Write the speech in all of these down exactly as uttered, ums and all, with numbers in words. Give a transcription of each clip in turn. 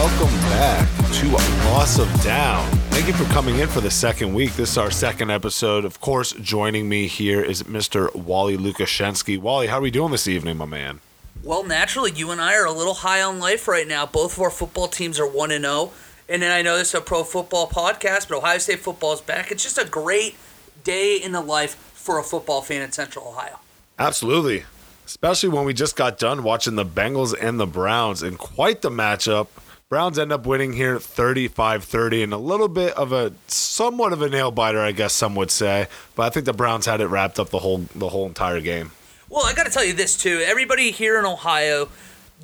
Welcome back to Loss of Down. Thank you for coming in for the second week. This is our second episode. Of course, joining me here is Mister Wally Lukashensky. Wally, how are we doing this evening, my man? Well, naturally, you and I are a little high on life right now. Both of our football teams are one and oh. And then I know this is a pro football podcast, but Ohio State football is back. It's just a great day in the life for a football fan in Central Ohio. Absolutely. Especially when we just got done watching the Bengals and the Browns in quite the matchup. Browns end up winning here thirty-five thirty and a little bit of a somewhat of a nail biter, I guess some would say. But I think the Browns had it wrapped up the whole the whole entire game. Well, I got to tell you this too. Everybody here in Ohio,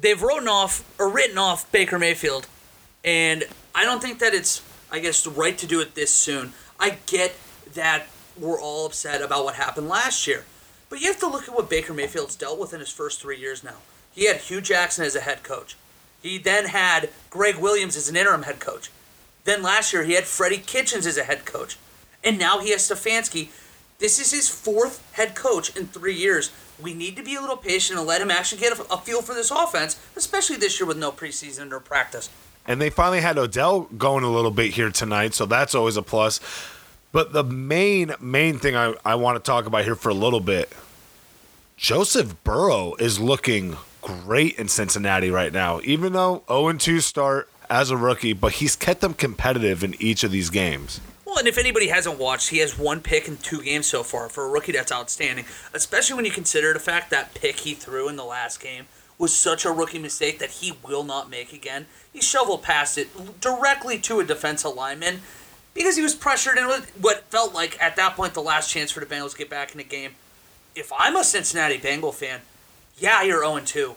they've written off or written off Baker Mayfield, and I don't think that it's, I guess, right to do it this soon. I get that we're all upset about what happened last year. But you have to look at what Baker Mayfield's dealt with in his first three years now. He had Hugh Jackson as a head coach. He then had Greg Williams as an interim head coach. Then last year he had Freddie Kitchens as a head coach. And now he has Stefanski. This is his fourth head coach in three years. We need to be a little patient and let him actually get a feel for this offense, especially this year with no preseason or practice. And they finally had Odell going a little bit here tonight, so that's always a plus. But the main, main thing I, I want to talk about here for a little bit, Joseph Burrow is looking great in Cincinnati right now, even though oh and two start as a rookie, but he's kept them competitive in each of these games. Well, and if anybody hasn't watched, he has one pick in two games so far. For a rookie, that's outstanding, especially when you consider the fact that pick he threw in the last game was such a rookie mistake that he will not make again. He shoveled past it directly to a defensive lineman, because he was pressured and what felt like, at that point, the last chance for the Bengals to get back in the game. If I'm a Cincinnati Bengal fan, yeah, you're oh and two.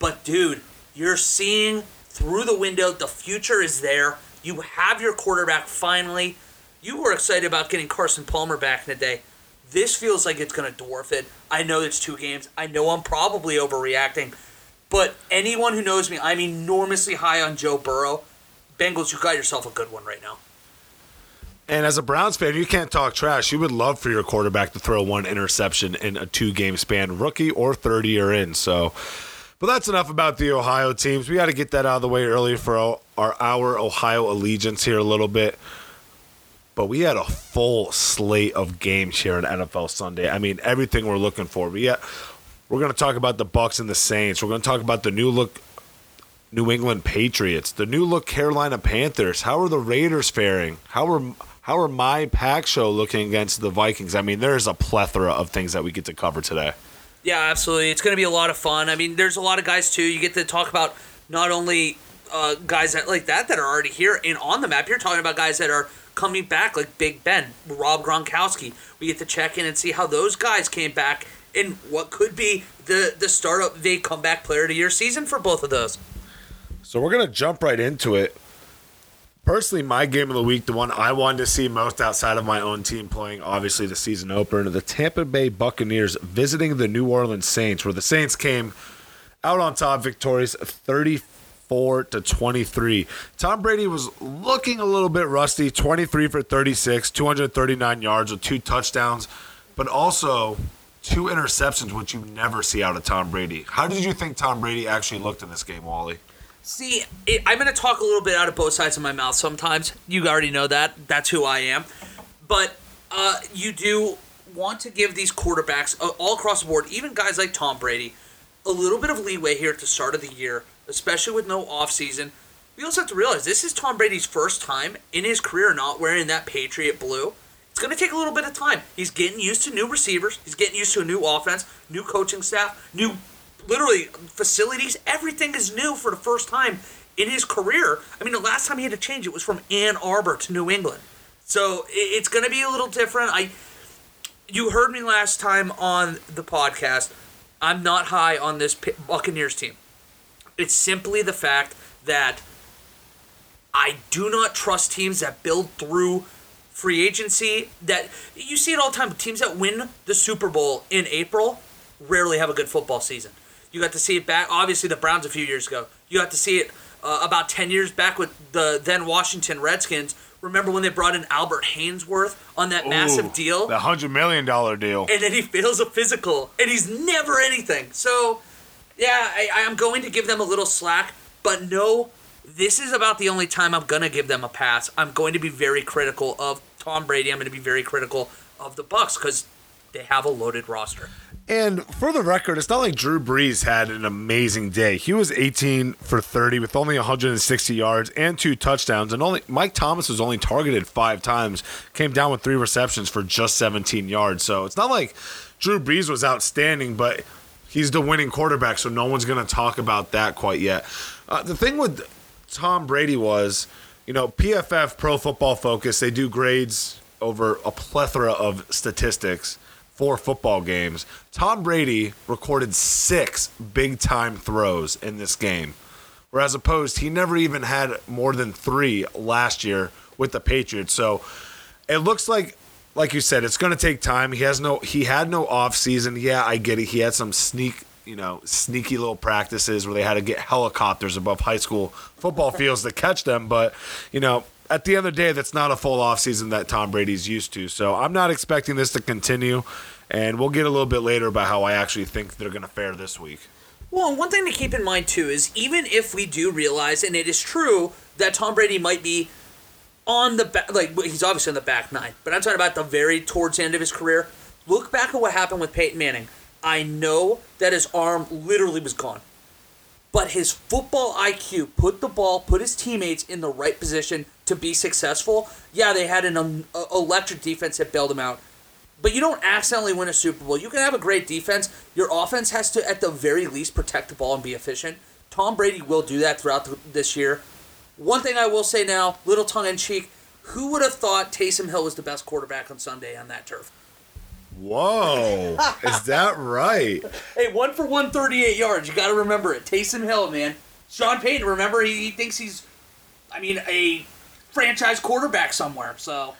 But, dude, you're seeing through the window. The future is there. You have your quarterback finally. You were excited about getting Carson Palmer back in the day. This feels like it's going to dwarf it. I know it's two games. I know I'm probably overreacting. But anyone who knows me, I'm enormously high on Joe Burrow. Bengals, you got yourself a good one right now. And as a Browns fan, you can't talk trash. You would love for your quarterback to throw one interception in a two-game span, rookie or third year in. So, but that's enough about the Ohio teams. We got to get that out of the way early for our, our Ohio allegiance here a little bit. But we had a full slate of games here on N F L Sunday. I mean, everything we're looking for. We got, we're going to talk about the Bucs and the Saints. We're going to talk about the new look New England Patriots, the new look Carolina Panthers. How are the Raiders faring? How are... How are my pack show looking against the Vikings? I mean, there's a plethora of things that we get to cover today. Yeah, absolutely. It's going to be a lot of fun. I mean, there's a lot of guys, too. You get to talk about not only uh, guys that, like that that are already here and on the map. You're talking about guys that are coming back, like Big Ben, Rob Gronkowski. We get to check in and see how those guys came back in what could be the, the startup, the comeback player of the year season for both of those. So we're going to jump right into it. Personally, my game of the week, the one I wanted to see most outside of my own team playing, obviously the season opener, the Tampa Bay Buccaneers visiting the New Orleans Saints, where the Saints came out on top victorious thirty-four to twenty-three. Tom Brady was looking a little bit rusty, twenty-three for thirty-six, two hundred thirty-nine yards with two touchdowns, but also two interceptions, which you never see out of Tom Brady. How did you think Tom Brady actually looked in this game, Wally? See, it, I'm going to talk a little bit out of both sides of my mouth sometimes. You already know that. That's who I am. But uh, you do want to give these quarterbacks uh, all across the board, even guys like Tom Brady, a little bit of leeway here at the start of the year, especially with no offseason. We also have to realize this is Tom Brady's first time in his career not wearing that Patriot blue. It's going to take a little bit of time. He's getting used to new receivers. He's getting used to a new offense, new coaching staff, new literally, facilities, everything is new for the first time in his career. I mean, the last time he had to change, it was from Ann Arbor to New England. So it's going to be a little different. I, You heard me last time on the podcast. I'm not high on this Buccaneers team. It's simply the fact that I do not trust teams that build through free agency. That you see it all the time. Teams that win the Super Bowl in April rarely have a good football season. You got to see it back, obviously, the Browns a few years ago. You got to see it uh, about ten years back with the then Washington Redskins. Remember when they brought in Albert Hainsworth on that Ooh, massive deal? The one hundred million dollars deal. And then he fails a physical, and he's never anything. So, yeah, I, I'm going to give them a little slack, but no This is about the only time I'm going to give them a pass. I'm going to be very critical of Tom Brady. I'm going to be very critical of the Bucs because they have a loaded roster. And for the record, it's not like Drew Brees had an amazing day. He was eighteen for thirty with only one hundred sixty yards and two touchdowns. And only Mike Thomas was only targeted five times, came down with three receptions for just seventeen yards. So it's not like Drew Brees was outstanding, but he's the winning quarterback, so no one's going to talk about that quite yet. Uh, the thing with Tom Brady was, you know, P F F, Pro Football Focus, they do grades over a plethora of statistics for football games. Tom Brady recorded six big-time throws in this game, whereas opposed, he never even had more than three last year with the Patriots. So it looks like, like you said, it's going to take time. He has no, he had no offseason. Yeah, I get it. He had some sneak, you know, sneaky little practices where they had to get helicopters above high school football fields to catch them. But, you know, at the end of the day, that's not a full offseason that Tom Brady's used to. So I'm not expecting this to continue. And we'll get a little bit later about how I actually think they're going to fare this week. Well, and one thing to keep in mind, too, is even if we do realize, and it is true, that Tom Brady might be on the back, like, he's obviously on the back nine, but I'm talking about the very towards the end of his career. Look back at what happened with Peyton Manning. I know that his arm literally was gone, but his football I Q put the ball, put his teammates in the right position to be successful. Yeah, they had an um, electric defense that bailed him out, but you don't accidentally win a Super Bowl. You can have a great defense. Your offense has to, at the very least, protect the ball and be efficient. Tom Brady will do that throughout th- this year. One thing I will say now, little tongue-in-cheek, who would have thought Taysom Hill was the best quarterback on Sunday on that turf? Whoa, is that right? Hey, one for one thirty-eight yards. You got to remember it. Taysom Hill, man. Sean Payton, remember, he, he thinks he's, I mean, a franchise quarterback somewhere, so.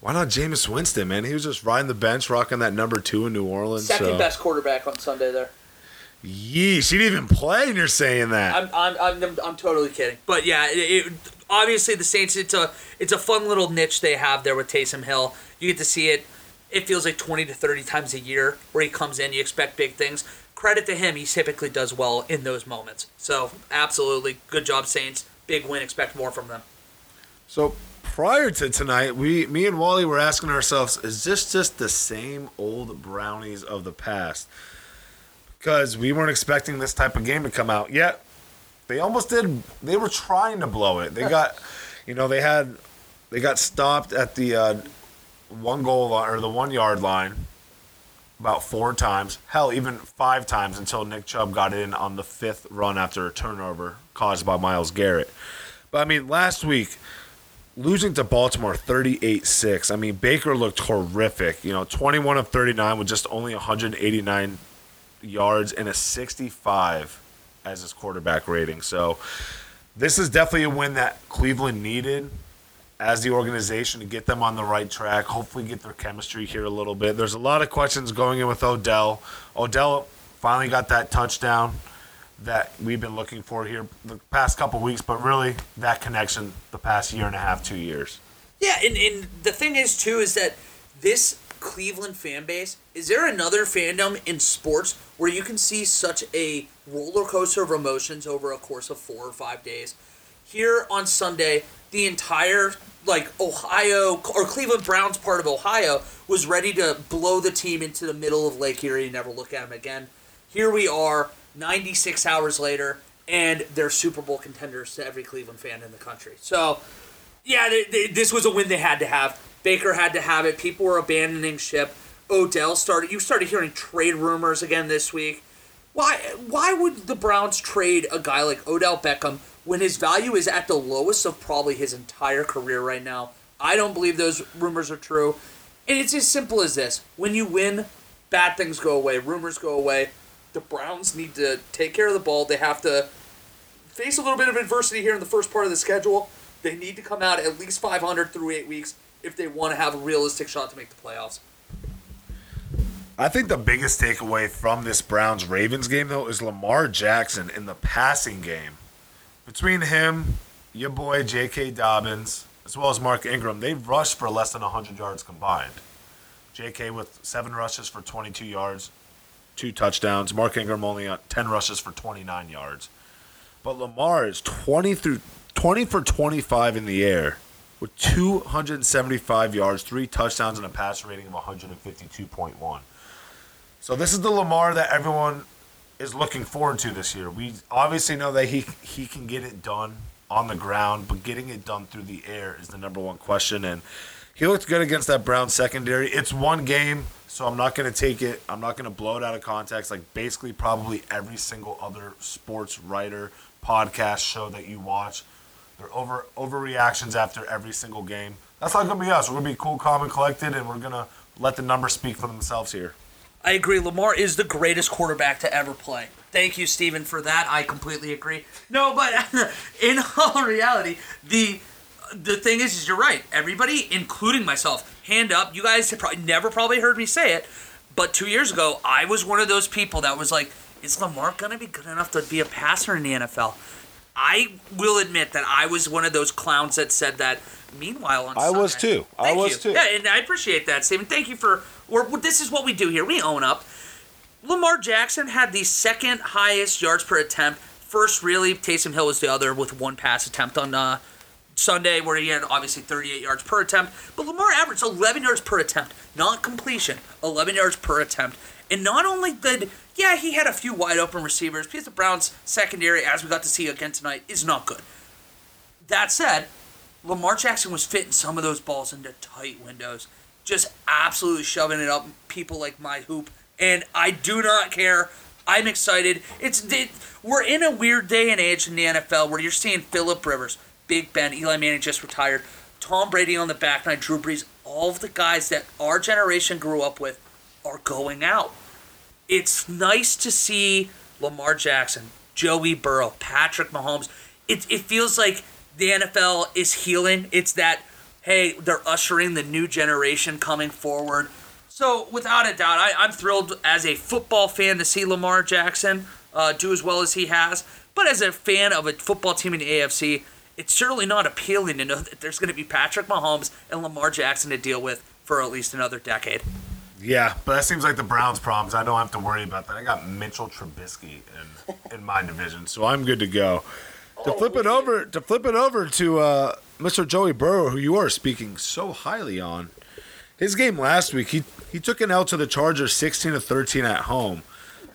Why not Jameis Winston, man? He was just riding the bench, rocking that number two in New Orleans. Second so. best quarterback on Sunday there. Yeesh, he didn't even play, and you're saying that. I'm I'm I'm, I'm, I'm totally kidding. But yeah, it, it, obviously the Saints, it's a, it's a fun little niche they have there with Taysom Hill. You get to see it. It feels like twenty to thirty times a year where he comes in, you expect big things. Credit to him, he typically does well in those moments. So, absolutely, good job, Saints. Big win, expect more from them. So, prior to tonight, we, me and Wally were asking ourselves, is this just the same old Brownies of the past? Because we weren't expecting this type of game to come out yet. They almost did. They were trying to blow it. They got, you know, they had, they got stopped at the uh, one goal line, or the one yard line about four times. Hell, even five times until Nick Chubb got in on the fifth run after a turnover caused by Myles Garrett. But I mean, last week, losing to Baltimore thirty-eight six. I mean, Baker looked horrific. You know, twenty-one of thirty-nine with just only one hundred eighty-nine yards and a sixty-five as his quarterback rating. So this is definitely a win that Cleveland needed as the organization to get them on the right track, hopefully get their chemistry here a little bit. There's a lot of questions going in with Odell. Odell finally got that touchdown that we've been looking for here the past couple weeks, but really that connection the past year and a half, two years. Yeah, and, and the thing is, too, is that this Cleveland fan base, is there another fandom in sports where you can see such a roller coaster of emotions over a course of four or five days? Here on Sunday, the entire like Ohio or Cleveland Browns part of Ohio was ready to blow the team into the middle of Lake Erie and never look at them again. Here we are, ninety-six hours later, and they're Super Bowl contenders to every Cleveland fan in the country. So, yeah, they, they, this was a win they had to have. Baker had to have it. People were abandoning ship. Odell started. You started hearing trade rumors again this week. Why Why would the Browns trade a guy like Odell Beckham when his value is at the lowest of probably his entire career right now? I don't believe those rumors are true. And it's as simple as this. When you win, bad things go away. Rumors go away. The Browns need to take care of the ball. They have to face a little bit of adversity here in the first part of the schedule. They need to come out at least five hundred through eight weeks. If they want to have a realistic shot to make the playoffs. I think the biggest takeaway from this Browns-Ravens game, though, is Lamar Jackson in the passing game. Between him, your boy J K. Dobbins, as well as Mark Ingram, they rushed for less than one hundred yards combined. J K with seven rushes for twenty-two yards, two touchdowns. Mark Ingram only on ten rushes for twenty-nine yards. But Lamar is twenty through twenty for twenty-five in the air with two hundred seventy-five yards, three touchdowns, and a passer rating of one fifty-two point one. So this is the Lamar that everyone is looking forward to this year. We obviously know that he he can get it done on the ground, but getting it done through the air is the number one question. And he looked good against that Brown secondary. It's one game, so I'm not going to take it. I'm not going to blow it out of context. Like basically probably every single other sports writer, podcast, show that you watch, they're over overreactions after every single game. That's not going to be us. We're going to be cool, calm, and collected, and we're going to let the numbers speak for themselves here. I agree. Lamar is the greatest quarterback to ever play. Thank you, Steven, for that. I completely agree. No, but in all reality, the the thing is, is you're right. Everybody, including myself, hand up. You guys have probably, never probably heard me say it, but two years ago, I was one of those people that was like, is Lamar going to be good enough to be a passer in the N F L? I will admit that I was one of those clowns that said that. Meanwhile, on I Sunday, was too. I was you. too. Yeah, and I appreciate that, Steven. Thank you for. Or this is what we do here. We own up. Lamar Jackson had the second highest yards per attempt. First, really, Taysom Hill was the other with one pass attempt on uh, Sunday, where he had obviously thirty-eight yards per attempt. But Lamar averaged eleven yards per attempt, not completion, eleven yards per attempt. And not only did, yeah, he had a few wide open receivers, because the Browns' secondary, as we got to see again tonight, is not good. That said, Lamar Jackson was fitting some of those balls into tight windows, just absolutely shoving it up people like my hoop. And I do not care. I'm excited. It's it, we're in a weird day and age in the N F L where you're seeing Philip Rivers, Big Ben, Eli Manning just retired, Tom Brady on the back nine, Drew Brees, all of the guys that our generation grew up with are going out. It's nice to see Lamar Jackson, Joey Burrow, Patrick Mahomes. It, it feels like the N F L is healing. It's that, hey, they're ushering the new generation coming forward. So, without a doubt, I, I'm thrilled as a football fan to see Lamar Jackson uh, do as well as he has. But as a fan of a football team in the A F C, it's certainly not appealing to know that there's going to be Patrick Mahomes and Lamar Jackson to deal with for at least another decade. Yeah, but that seems like the Browns' problems. I don't have to worry about that. I got Mitchell Trubisky in, in my division, so I'm good to go. To flip it over, to flip it over to uh, Mister Joey Burrow, who you are speaking so highly on. His game last week, he, he took an L to the Chargers sixteen to thirteen at home,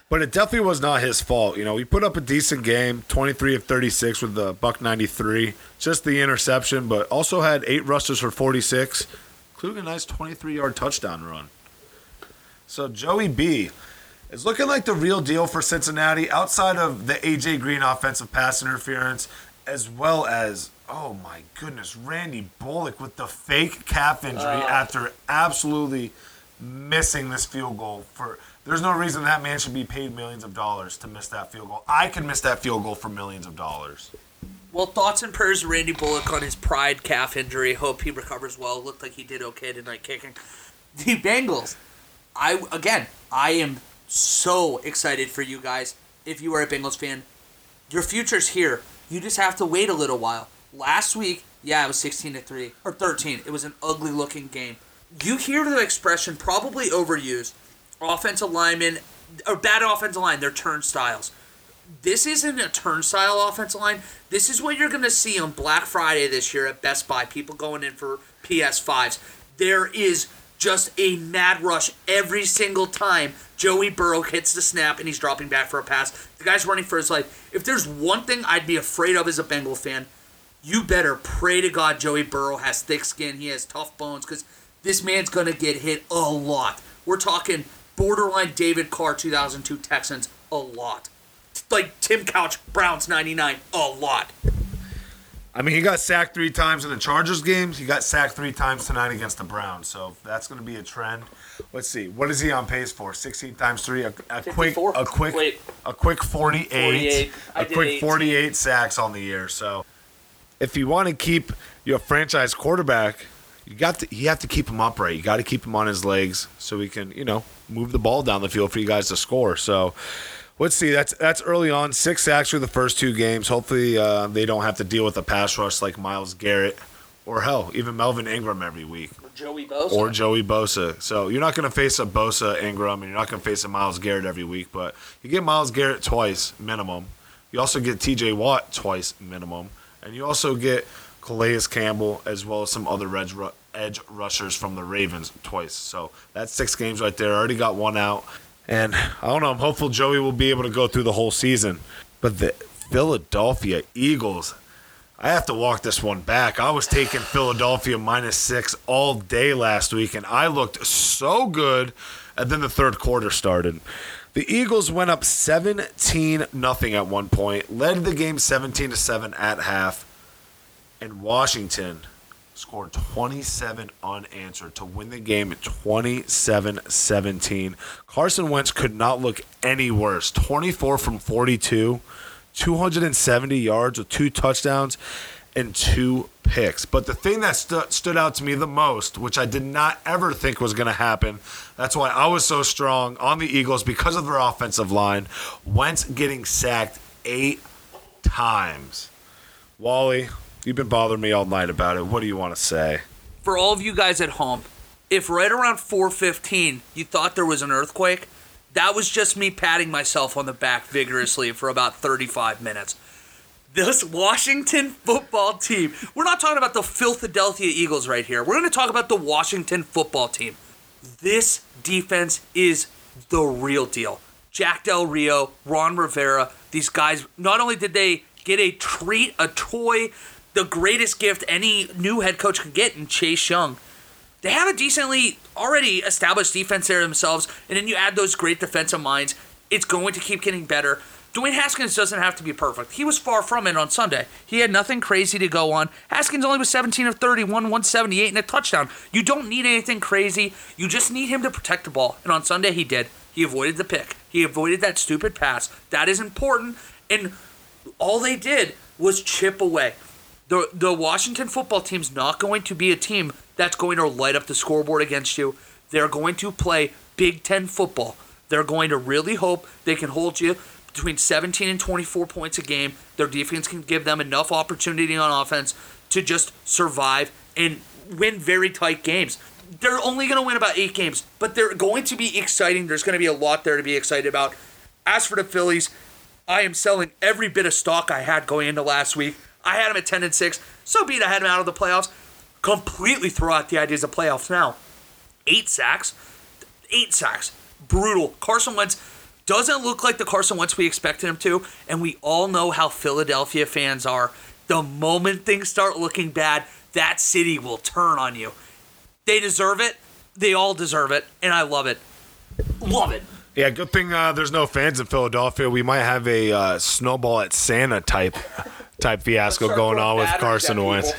but it definitely was not his fault. You know, he put up a decent game, twenty-three of thirty-six with the buck ninety-three, just the interception, but also had eight rushes for forty-six, including a nice twenty-three-yard touchdown run. So Joey B is looking like the real deal for Cincinnati outside of the A J. Green offensive pass interference, as well as, oh my goodness, Randy Bullock with the fake calf injury uh, after absolutely missing this field goal. For there's no reason that man should be paid millions of dollars to miss that field goal. I can miss that field goal for millions of dollars. Well, thoughts and prayers to Randy Bullock on his pride calf injury. Hope he recovers well. Looked like he did okay tonight kicking. The Bengals. I again, I am so excited for you guys. If you are a Bengals fan, your future's here. You just have to wait a little while. Last week, yeah, it was sixteen to three or thirteen. It was an ugly-looking game. You hear the expression, probably overused, offensive linemen or bad offensive line. They're turnstiles. This isn't a turnstile offensive line. This is what you're going to see on Black Friday this year at Best Buy. People going in for P S fives. There is just a mad rush every single time Joey Burrow hits the snap and he's dropping back for a pass. The guy's running for his life. If there's one thing I'd be afraid of as a Bengal fan, you better pray to God Joey Burrow has thick skin. He has tough bones because this man's going to get hit a lot. We're talking borderline David Carr two thousand two Texans a lot. Like Tim Couch, Browns ninety-nine a lot. I mean, he got sacked three times in the Chargers games. He got sacked three times tonight against the Browns. So that's going to be a trend. Let's see. What is he on pace for? sixteen times three, a, a quick a quick Wait. a quick forty-eight. forty-eight. A quick forty-eight sacks on the year. So if you want to keep your franchise quarterback, you got to you have to keep him upright. You got to keep him on his legs so he can, you know, move the ball down the field for you guys to score. So let's see. That's that's early on. Six sacks for the first two games. Hopefully uh, they don't have to deal with a pass rush like Myles Garrett or hell, even Melvin Ingram every week. Or Joey Bosa. Or Joey Bosa. So you're not going to face a Bosa Ingram and you're not going to face a Myles Garrett every week, but you get Myles Garrett twice minimum. You also get T J Watt twice minimum. And you also get Calais Campbell as well as some other edge rushers from the Ravens twice. So that's six games right there. I already got one out. And I don't know. I'm hopeful Joey will be able to go through the whole season. But the Philadelphia Eagles, I have to walk this one back. I was taking Philadelphia minus six all day last week, and I looked so good. And then the third quarter started. The Eagles went up seventeen nothing at one point, led the game seventeen to seven at half, and Washington scored twenty-seven unanswered to win the game at twenty-seven seventeen. Carson Wentz could not look any worse. twenty-four from forty-two, two hundred seventy yards with two touchdowns and two picks. But the thing that stu- stood out to me the most, which I did not ever think was going to happen, that's why I was so strong on the Eagles because of their offensive line, Wentz getting sacked eight times. Wally, you've been bothering me all night about it. What do you want to say? For all of you guys at home, if right around four fifteen you thought there was an earthquake, that was just me patting myself on the back vigorously for about thirty-five minutes. This Washington football team, we're not talking about the Philadelphia Eagles right here. We're going to talk about the Washington football team. This defense is the real deal. Jack Del Rio, Ron Rivera, these guys, not only did they get a treat, a toy, the greatest gift any new head coach could get in Chase Young, they have a decently already established defense there themselves, and then you add those great defensive minds, it's going to keep getting better. Dwayne Haskins doesn't have to be perfect. He was far from it on Sunday. He had nothing crazy to go on. Haskins only was seventeen of thirty-one, one seventy-eight, and a touchdown. You don't need anything crazy. You just need him to protect the ball. And on Sunday, he did. He avoided the pick. He avoided that stupid pass. That is important. And all they did was chip away. The, the Washington football team's not going to be a team that's going to light up the scoreboard against you. They're going to play Big Ten football. They're going to really hope they can hold you between seventeen and twenty-four points a game. Their defense can give them enough opportunity on offense to just survive and win very tight games. They're only going to win about eight games, but they're going to be exciting. There's going to be a lot there to be excited about. As for the Phillies, I am selling every bit of stock I had going into last week. I had them at ten and six. So be it, I had them out of the playoffs. Completely throw out the ideas of playoffs now. Eight sacks. Eight sacks. Brutal. Carson Wentz doesn't look like the Carson Wentz we expected him to, and we all know how Philadelphia fans are. The moment things start looking bad, that city will turn on you. They deserve it. They all deserve it, and I love it. Love it. Yeah, good thing uh, there's no fans in Philadelphia. We might have a uh, snowball at Santa type type fiasco going on with Carson Wentz.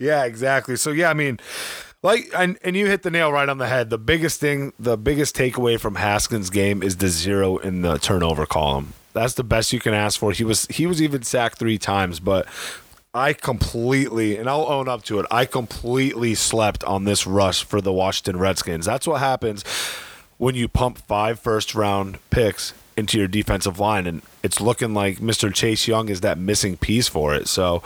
Yeah, exactly. So, yeah, I mean, Like and, and you hit the nail right on the head. The biggest thing, the biggest takeaway from Haskins' game is the zero in the turnover column. That's the best you can ask for. He was he was even sacked three times, but I completely, and I'll own up to it, I completely slept on this rush for the Washington Redskins. That's what happens when you pump five first-round picks into your defensive line, and it's looking like Mister Chase Young is that missing piece for it. So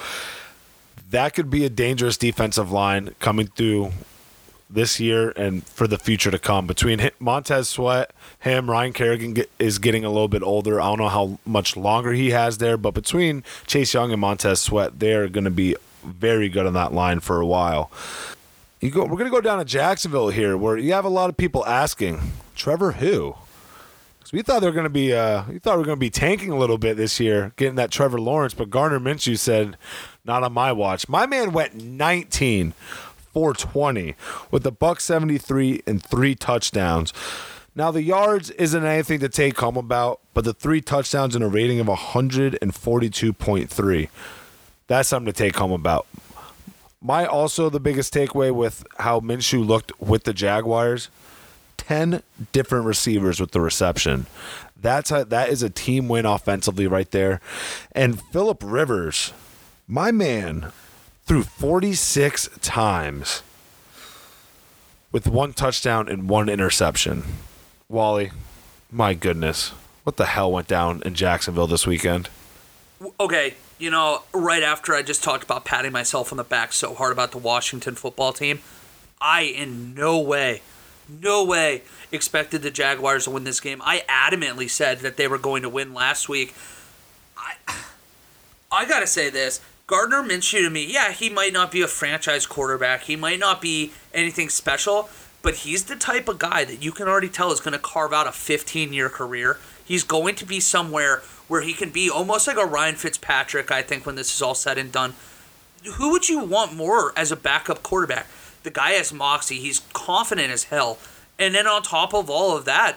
that could be a dangerous defensive line coming through this year and for the future to come. Between Montez Sweat, him, Ryan Kerrigan get, is getting a little bit older. I don't know how much longer he has there, but between Chase Young and Montez Sweat, they're going to be very good on that line for a while. You go, we're going to go down to Jacksonville here, where you have a lot of people asking, Trevor who? We thought they were going to be, uh, we thought we were going to be tanking a little bit this year, getting that Trevor Lawrence. But Gardner Minshew said, "Not on my watch." My man went nineteen for twenty with a buck seventy-three and three touchdowns. Now the yards isn't anything to take home about, but the three touchdowns and a rating of one forty-two point three, that's something to take home about. My also the biggest takeaway with how Minshew looked with the Jaguars. ten different receivers with the reception. That's how, that is a team win offensively right there. And Philip Rivers, my man, threw forty-six times with one touchdown and one interception. Wally, my goodness, what the hell went down in Jacksonville this weekend? Okay, you know, right after I just talked about patting myself on the back so hard about the Washington football team, I in no way No way expected the Jaguars to win this game. I adamantly said that they were going to win last week I, I gotta say this. Gardner Minshew, to me, yeah, he might not be a franchise quarterback. He might not be anything special, but he's the type of guy that you can already tell is going to carve out a fifteen-year career. He's going to be somewhere where he can be almost like a Ryan Fitzpatrick, I think, when this is all said and done. Who would you want more as a backup quarterback? The guy has moxie. He's confident as hell. And then on top of all of that,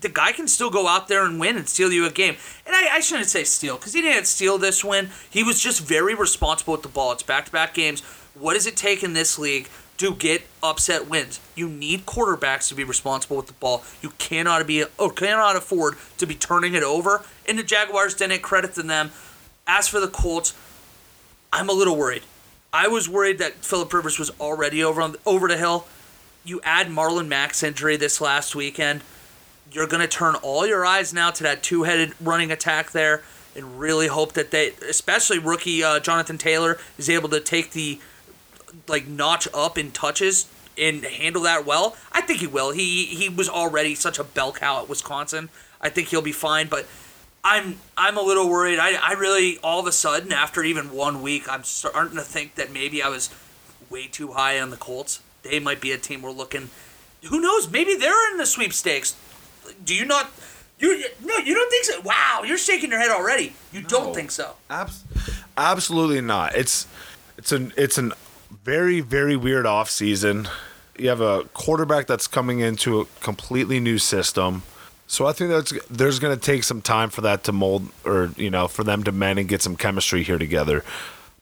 the guy can still go out there and win and steal you a game. And I, I shouldn't say steal, because he didn't steal this win. He was just very responsible with the ball. It's back-to-back games. What does it take in this league to get upset wins? You need quarterbacks to be responsible with the ball. You cannot be or cannot afford to be turning it over. And the Jaguars didn't, credit to them. As for the Colts, I'm a little worried. I was worried that Philip Rivers was already over on over the hill. You add Marlon Mack's injury this last weekend, you're going to turn all your eyes now to that two-headed running attack there and really hope that they, especially rookie uh, Jonathan Taylor, is able to take the like notch up in touches and handle that well. I think he will. He he was already such a bell cow at Wisconsin. I think he'll be fine, but I'm I'm a little worried. I, I really, all of a sudden, after even one week, I'm starting to think that maybe I was way too high on the Colts. They might be a team we're looking. Who knows? Maybe they're in the sweepstakes. Do you not? You no, you don't think so? Wow, you're shaking your head already. You no, don't think so? Abs- absolutely not. It's it's an it's an very very weird off season. You have a quarterback that's coming into a completely new system, so I think that's there's going to take some time for that to mold, or you know, for them to mend and get some chemistry here together.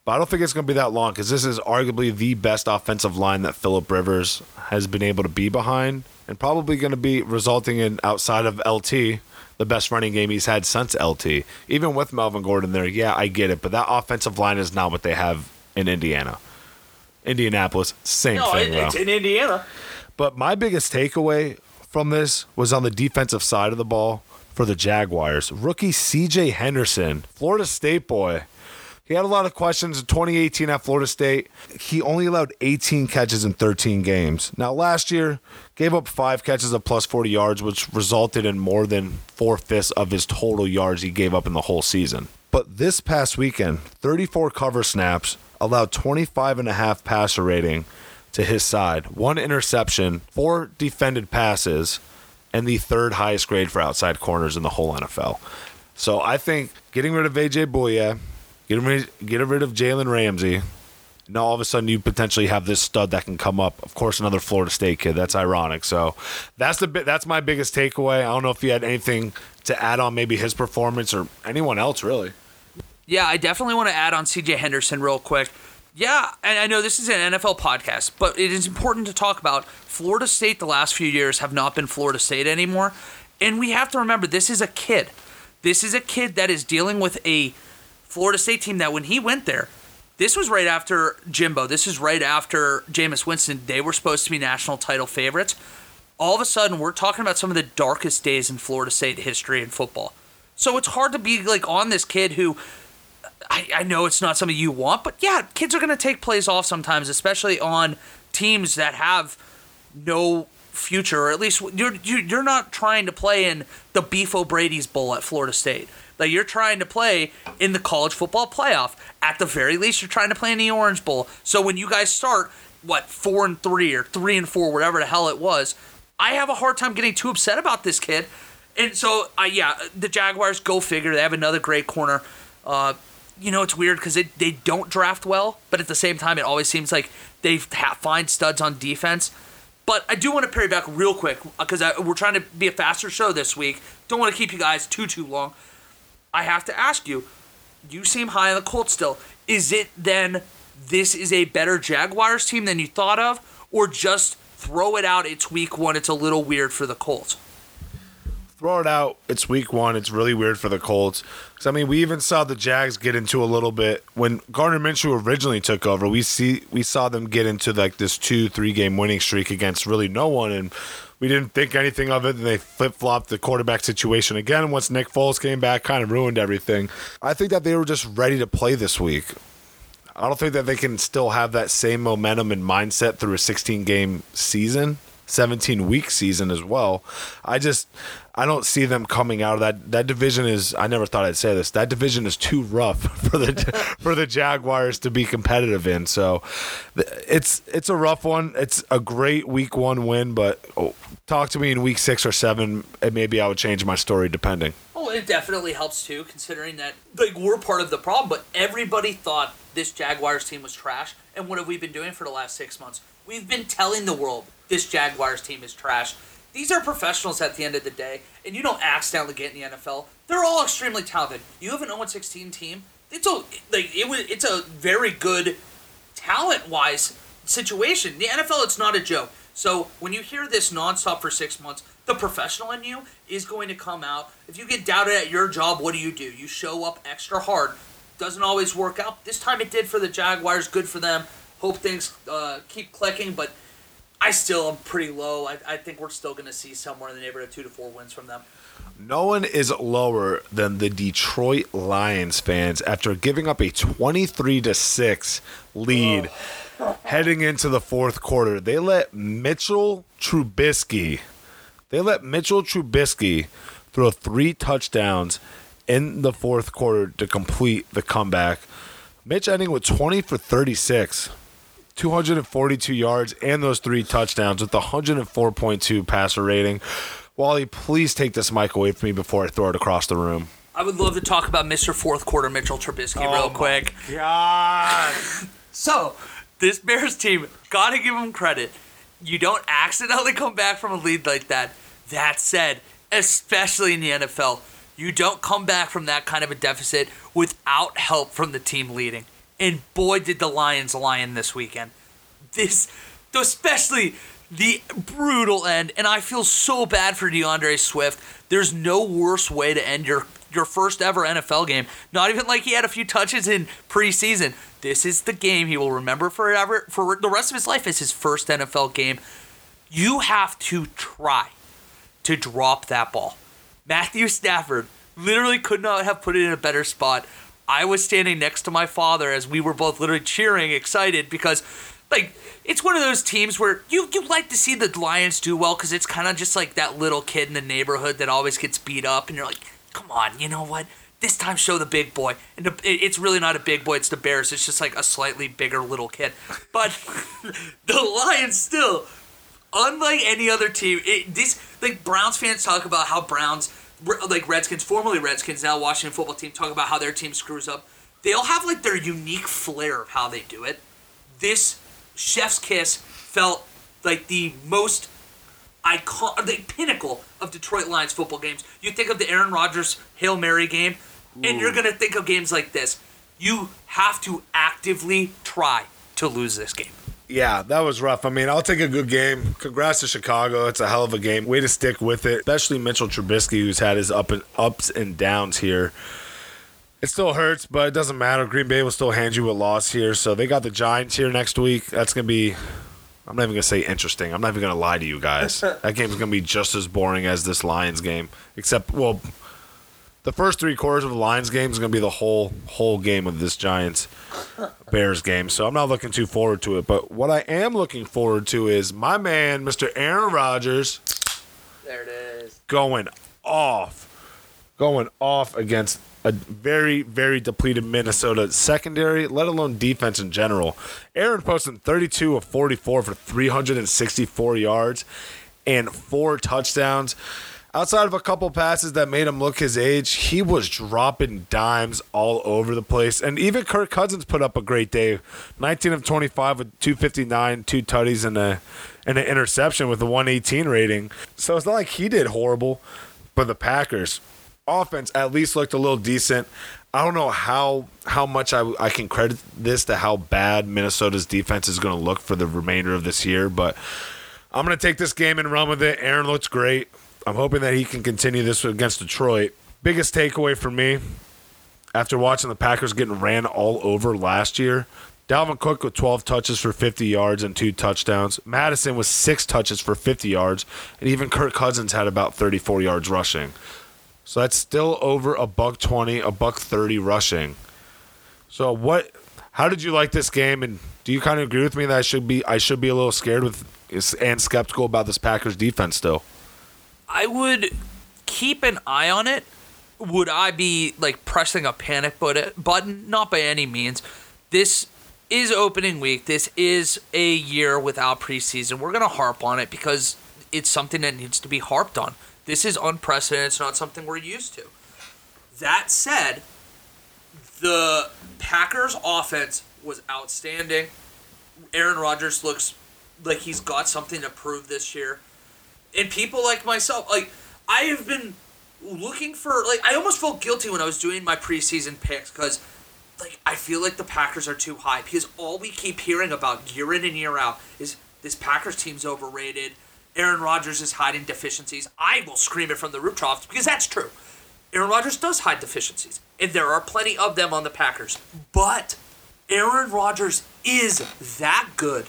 But I don't think it's going to be that long, because this is arguably the best offensive line that Philip Rivers has been able to be behind, and probably going to be resulting in, outside of L T, the best running game he's had since L T. Even with Melvin Gordon there, yeah, I get it, but that offensive line is not what they have in Indiana. Indianapolis, same no, thing. No, it's though. in Indiana. But my biggest takeaway from this was on the defensive side of the ball for the Jaguars. Rookie C J. Henderson, Florida State boy. He had a lot of questions in twenty eighteen at Florida State. He only allowed eighteen catches in thirteen games. Now, last year, gave up five catches of plus forty yards, which resulted in more than four-fifths of his total yards he gave up in the whole season. But this past weekend, thirty-four cover snaps, allowed twenty-five point five passer rating to his side, one interception, four defended passes, and the third highest grade for outside corners in the whole N F L. So I think getting rid of A J. Bouye, Get rid, get rid of Jalen Ramsey. Now all of a sudden you potentially have this stud that can come up. Of course, another Florida State kid. That's ironic. So that's the that's my biggest takeaway. I don't know if you had anything to add on maybe his performance or anyone else really. Yeah, I definitely want to add on C J. Henderson real quick. Yeah, and I know this is an N F L podcast, but it is important to talk about Florida State. The last few years have not been Florida State anymore. And we have to remember this is a kid. This is a kid that is dealing with a Florida State team that when he went there, this was right after Jimbo. This is right after Jameis Winston. They were supposed to be national title favorites. All of a sudden, we're talking about some of the darkest days in Florida State history in football. So it's hard to be like on this kid who, I, I know it's not something you want, but yeah, kids are going to take plays off sometimes, especially on teams that have no future, or at least you're, you're not trying to play in the Beef O'Brady's Bowl at Florida State. Like you're trying to play in the college football playoff. At the very least, you're trying to play in the Orange Bowl. So when you guys start, what, four and three or three and four, whatever the hell it was, I have a hard time getting too upset about this kid. And so, uh, yeah, the Jaguars, go figure. They have another great corner. Uh, you know, it's weird because they, they don't draft well, but at the same time, it always seems like they find studs on defense. But I do want to parry back real quick because we're trying to be a faster show this week. Don't want to keep you guys too, too long. I have to ask you, you seem high on the Colts still. Is it then this is a better Jaguars team than you thought of, or just throw it out, it's week one, it's a little weird for the Colts? Throw it out, it's week one, it's really weird for the Colts. Because, I mean, we even saw the Jags get into a little bit. When Gardner Minshew originally took over, we see we saw them get into like this two, three-game winning streak against really no one, and we didn't think anything of it, and they flip-flopped the quarterback situation again. Once Nick Foles came back, kind of ruined everything. I think that they were just ready to play this week. I don't think that they can still have that same momentum and mindset through a sixteen-game season. seventeen-week season as well. I just I don't see them coming out of that. That division is, I never thought I'd say this, that division is too rough for the for the Jaguars to be competitive in. So it's it's a rough one. It's a great week one win, but oh, talk to me in week six or seven, and maybe I would change my story depending. Oh, it definitely helps too, considering that like we're part of the problem, but everybody thought this Jaguars team was trash. And what have we been doing for the last six months? We've been telling the world this Jaguars team is trash. These are professionals at the end of the day, and you don't axe down the gate in the N F L. They're all extremely talented. You have an oh and sixteen team. It's a like it was. It's a very good talent-wise situation. The N F L, it's not a joke. So when you hear this nonstop for six months, the professional in you is going to come out. If you get doubted at your job, what do you do? You show up extra hard. Doesn't always work out. This time it did for the Jaguars. Good for them. Hope things uh, keep clicking, but I still am pretty low. I, I think we're still going to see somewhere in the neighborhood of two to four wins from them. No one is lower than the Detroit Lions fans after giving up a twenty-three to six lead oh. heading into the fourth quarter. They let Mitchell Trubisky, they let Mitchell Trubisky throw three touchdowns in the fourth quarter to complete the comeback. Mitch ending with twenty for thirty-six, two hundred forty-two yards, and those three touchdowns with one oh four point two passer rating. Wally, please take this mic away from me before I throw it across the room. I would love to talk about Mister Fourth Quarter Mitchell Trubisky oh real quick. God. So, this Bears team, got to give them credit. You don't accidentally come back from a lead like that. That said, especially in the N F L, you don't come back from that kind of a deficit without help from the team leading. And boy, did the Lions lion this weekend. This, especially the brutal end. And I feel so bad for DeAndre Swift. There's no worse way to end your, your first ever N F L game. Not even like he had a few touches in preseason. This is the game he will remember forever, for the rest of his life, as his first N F L game. You have to try to drop that ball. Matthew Stafford literally could not have put it in a better spot. I was standing next to my father as we were both literally cheering, excited, because like it's one of those teams where you, you like to see the Lions do well because it's kind of just like that little kid in the neighborhood that always gets beat up, and you're like, come on, you know what? This time show the big boy. And the, it's really not a big boy. It's the Bears. It's just like a slightly bigger little kid. But the Lions still, unlike any other team, it, these like Browns fans talk about how Browns, like Redskins, formerly Redskins, now Washington football team, talk about how their team screws up. They all have like their unique flair of how they do it. This chef's kiss felt like the most icon, the pinnacle of Detroit Lions football games. You think of the Aaron Rodgers Hail Mary game, and Ooh. You're gonna think of games like this. You have to actively try to lose this game. Yeah, that was rough. I mean, I'll take a good game. Congrats to Chicago. It's a hell of a game. Way to stick with it, especially Mitchell Trubisky, who's had his up and ups and downs here. It still hurts, but it doesn't matter. Green Bay will still hand you a loss here. So they got the Giants here next week. That's going to be, I'm not even going to say interesting. I'm not even going to lie to you guys. That game is going to be just as boring as this Lions game, except, well, the first three quarters of the Lions game is going to be the whole whole game of this Giants-Bears game, so I'm not looking too forward to it. But what I am looking forward to is my man, Mister Aaron Rodgers. There it is. Going off. Going off against a very, very depleted Minnesota secondary, let alone defense in general. Aaron posted thirty-two of forty-four for three hundred sixty-four yards and four touchdowns. Outside of a couple passes that made him look his age, he was dropping dimes all over the place. And even Kirk Cousins put up a great day. nineteen of twenty-five with two fifty-nine, two tutties, and, a, and an interception with a one eighteen rating. So it's not like he did horrible, but the Packers' offense at least looked a little decent. I don't know how how much I, I can credit this to how bad Minnesota's defense is going to look for the remainder of this year, but I'm going to take this game and run with it. Aaron looks great. I'm hoping that he can continue this against Detroit. Biggest takeaway for me, after watching the Packers getting ran all over last year, Dalvin Cook with twelve touches for fifty yards and two touchdowns. Madison with six touches for fifty yards. And even Kirk Cousins had about thirty-four yards rushing. So that's still over a buck twenty, a buck thirty rushing. So what? How did you like this game? And do you kind of agree with me that I should be I should be a little scared with and skeptical about this Packers defense still? I would keep an eye on it. Would I be like pressing a panic button? Not by any means. This is opening week. This is a year without preseason. We're going to harp on it because it's something that needs to be harped on. This is unprecedented. It's not something we're used to. That said, the Packers' offense was outstanding. Aaron Rodgers looks like he's got something to prove this year. And people like myself, like, I have been looking for, like, I almost felt guilty when I was doing my preseason picks because, like, I feel like the Packers are too high because all we keep hearing about year in and year out is this Packers team's overrated. Aaron Rodgers is hiding deficiencies. I will scream it from the rooftops because that's true. Aaron Rodgers does hide deficiencies, and there are plenty of them on the Packers. But Aaron Rodgers is that good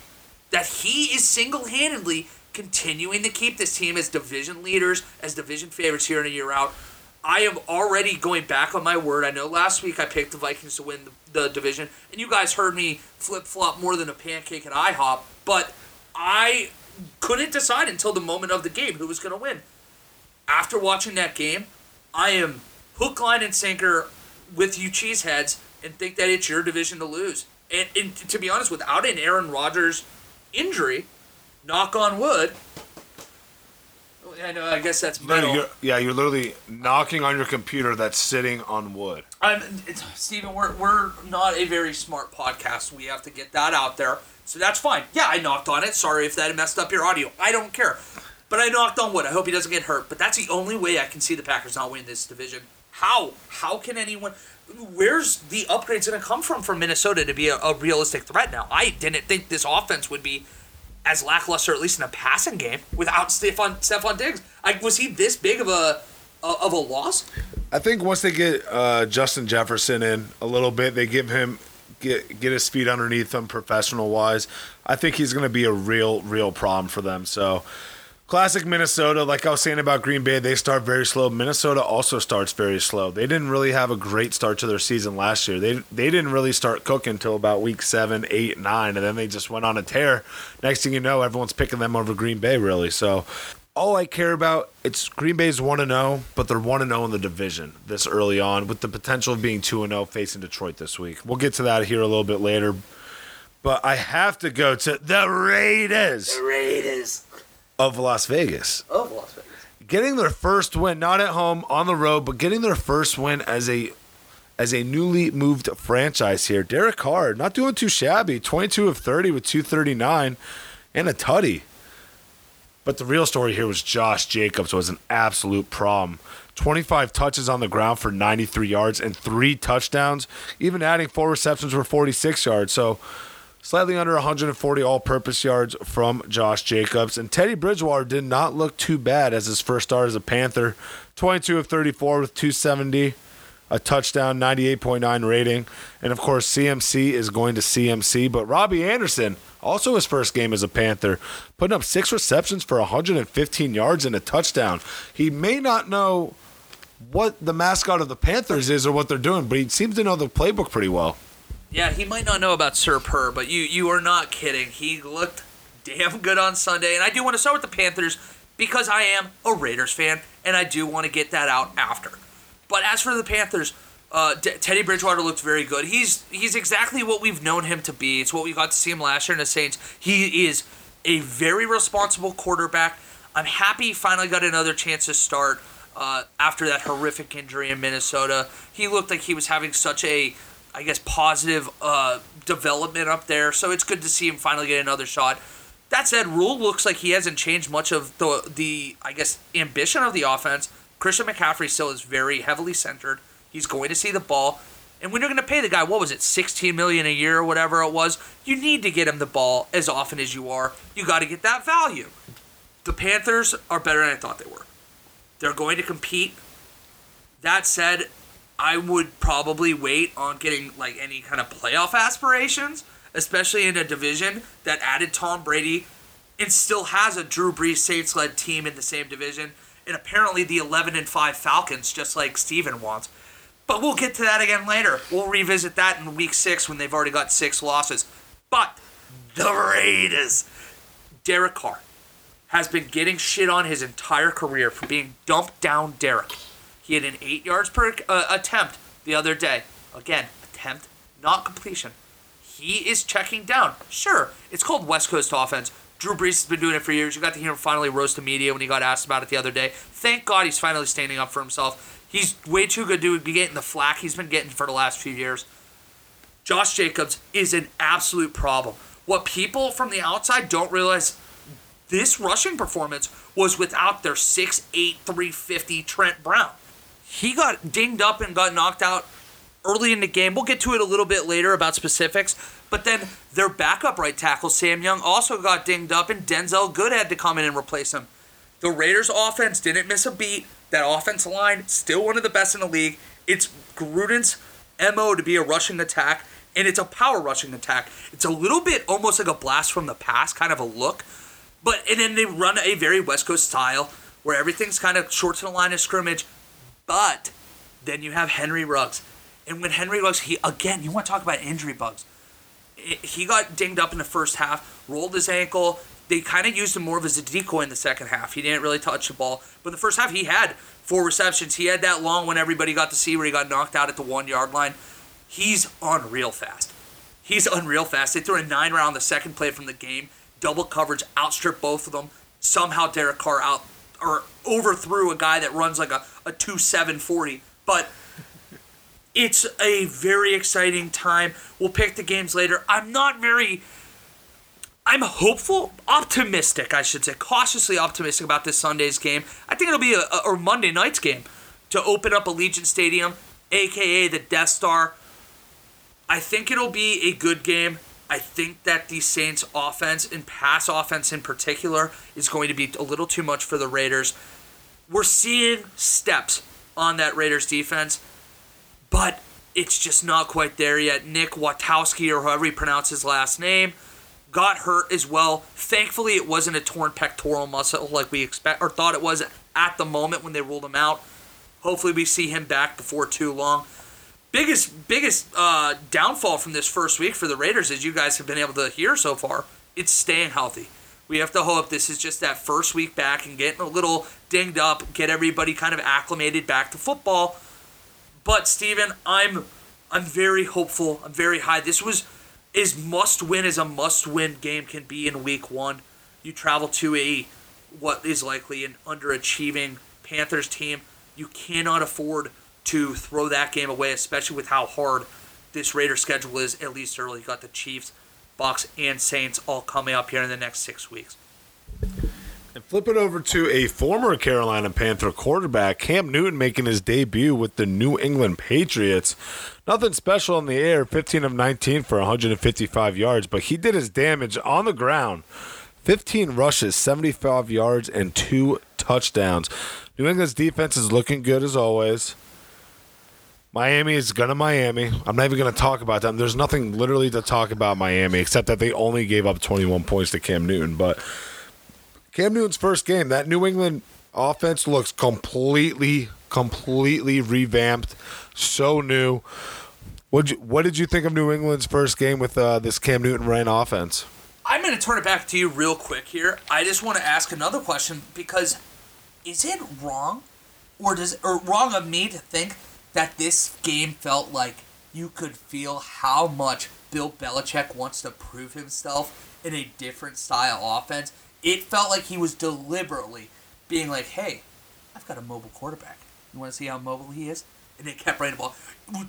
that he is single-handedly continuing to keep this team as division leaders, as division favorites year in and year out. I am already going back on my word. I know last week I picked the Vikings to win the, the division, and you guys heard me flip-flop more than a pancake at IHOP, but I couldn't decide until the moment of the game who was going to win. After watching that game, I am hook, line, and sinker with you cheeseheads and think that it's your division to lose. And, and to be honest, without an Aaron Rodgers injury, knock on wood, I know, I guess that's metal. No, you're, yeah, you're literally knocking on your computer that's sitting on wood. I'm, it's, Steven, we're, we're not a very smart podcast. We have to get that out there. So that's fine. Yeah, I knocked on it. Sorry if that messed up your audio. I don't care. But I knocked on wood. I hope he doesn't get hurt. But that's the only way I can see the Packers not win this division. How? How can anyone? Where's the upgrades going to come from from Minnesota to be a, a realistic threat now? I didn't think this offense would be as lackluster, at least in a passing game, without Stephon, Stephon Diggs. Like, was he this big of a of a loss? I think once they get uh, Justin Jefferson in a little bit, they give him get get his feet underneath him professional wise. I think he's going to be a real real problem for them. So. Classic Minnesota, like I was saying about Green Bay, they start very slow. Minnesota also starts very slow. They didn't really have a great start to their season last year. They they didn't really start cooking until about week seven, eight, nine, and then they just went on a tear. Next thing you know, everyone's picking them over Green Bay, really. So all I care about, it's Green Bay's one and oh, but they're one and oh in the division this early on with the potential of being two and oh facing Detroit this week. We'll get to that here a little bit later. But I have to go to the Raiders. The Raiders. Of Las Vegas. Of Las Vegas. Getting their first win, not at home, on the road, but getting their first win as a as a newly moved franchise here. Derek Carr, not doing too shabby. twenty-two of thirty with two thirty-nine and a tutty. But the real story here was Josh Jacobs was an absolute problem. twenty-five touches on the ground for ninety-three yards and three touchdowns, even adding four receptions for forty-six yards. So slightly under one hundred forty all-purpose yards from Josh Jacobs. And Teddy Bridgewater did not look too bad as his first start as a Panther. twenty-two of thirty-four with two seventy, a touchdown, ninety-eight point nine rating. And, of course, C M C is going to C M C. But Robbie Anderson, also his first game as a Panther, putting up six receptions for one hundred fifteen yards and a touchdown. He may not know what the mascot of the Panthers is or what they're doing, but he seems to know the playbook pretty well. Yeah, he might not know about Sir Purr, but you, you are not kidding. He looked damn good on Sunday, and I do want to start with the Panthers because I am a Raiders fan, and I do want to get that out after. But as for the Panthers, uh, D- Teddy Bridgewater looked very good. He's he's exactly what we've known him to be. It's what we got to see him last year in the Saints. He is a very responsible quarterback. I'm happy he finally got another chance to start uh, after that horrific injury in Minnesota. He looked like he was having such a I guess, positive uh, development up there. So it's good to see him finally get another shot. That said, Rule looks like he hasn't changed much of the, the I guess, ambition of the offense. Christian McCaffrey still is very heavily centered. He's going to see the ball. And when you're going to pay the guy, what was it, sixteen million dollars a year or whatever it was, you need to get him the ball as often as you are. You got to get that value. The Panthers are better than I thought they were. They're going to compete. That said, I would probably wait on getting like any kind of playoff aspirations, especially in a division that added Tom Brady and still has a Drew Brees Saints-led team in the same division, and apparently the eleven and five Falcons, just like Steven wants. But we'll get to that again later. We'll revisit that in week six when they've already got six losses. But the Raiders Derek Carr has been getting shit on his entire career for being dumped down Derek. He had an eight yards per uh, attempt the other day. Again, attempt, not completion. He is checking down. Sure, it's called West Coast offense. Drew Brees has been doing it for years. You got to hear him finally roast the media when he got asked about it the other day. Thank God he's finally standing up for himself. He's way too good to be getting the flack he's been getting for the last few years. Josh Jacobs is an absolute problem. What people from the outside don't realize, this rushing performance was without their six eight, three fifty Trent Brown. He got dinged up and got knocked out early in the game. We'll get to it a little bit later about specifics. But then their backup right tackle, Sam Young, also got dinged up, and Denzel Good had to come in and replace him. The Raiders' offense didn't miss a beat. That offensive line, still one of the best in the league. It's Gruden's M O to be a rushing attack, and it's a power rushing attack. It's a little bit almost like a blast from the past kind of a look. But and then they run a very West Coast style where everything's kind of short to the line of scrimmage. But then you have Henry Ruggs. And when Henry Ruggs, he again, you want to talk about injury bugs. He got dinged up in the first half, rolled his ankle. They kind of used him more of as a decoy in the second half. He didn't really touch the ball. But in the first half, he had four receptions. He had that long one everybody got to see where he got knocked out at the one-yard line. He's unreal fast. He's unreal fast. They threw a nine-round on the second play from the game. Double coverage, outstripped both of them. Somehow Derek Carr out or overthrew a guy that runs like a, a two seven forty. But it's a very exciting time. We'll pick the games later. I'm not very... I'm hopeful, optimistic, I should say, cautiously optimistic about this Sunday's game. I think it'll be a, a or Monday night's game to open up Allegiant Stadium, a k a the Death Star. I think it'll be a good game. I think that the Saints' offense, and pass offense in particular, is going to be a little too much for the Raiders. We're seeing steps on that Raiders defense, but it's just not quite there yet. Nick Watowski, or however you pronounce his last name, got hurt as well. Thankfully, it wasn't a torn pectoral muscle like we expect or thought it was at the moment when they ruled him out. Hopefully, we see him back before too long. Biggest biggest uh, downfall from this first week for the Raiders, as you guys have been able to hear so far, it's staying healthy. We have to hope this is just that first week back and getting a little dinged up, get everybody kind of acclimated back to football. But, Steven, I'm I'm very hopeful. I'm very high. This was as must-win as a must-win game can be in week one. You travel to a what is likely an underachieving Panthers team. You cannot afford to throw that game away, especially with how hard this Raiders schedule is, at least early. You got the Chiefs, Bucs, and Saints all coming up here in the next six weeks. And flip it over to a former Carolina Panther quarterback, Cam Newton, making his debut with the New England Patriots. Nothing special in the air, fifteen of nineteen for one fifty-five yards, but he did his damage on the ground. fifteen rushes, seventy-five yards, and two touchdowns. New England's defense is looking good as always. Miami is going to Miami. I'm not even going to talk about them. There's nothing literally to talk about Miami except that they only gave up twenty-one points to Cam Newton. But Cam Newton's first game, that New England offense looks completely, completely revamped. So new. What'd you, what did you think of New England's first game with uh, this Cam Newton-ran offense? I'm going to turn it back to you real quick here. I just want to ask another question because is it wrong or does or wrong of me to think that this game felt like you could feel how much Bill Belichick wants to prove himself in a different style offense? It felt like he was deliberately being like, hey, I've got a mobile quarterback. You want to see how mobile he is? And they kept running the ball.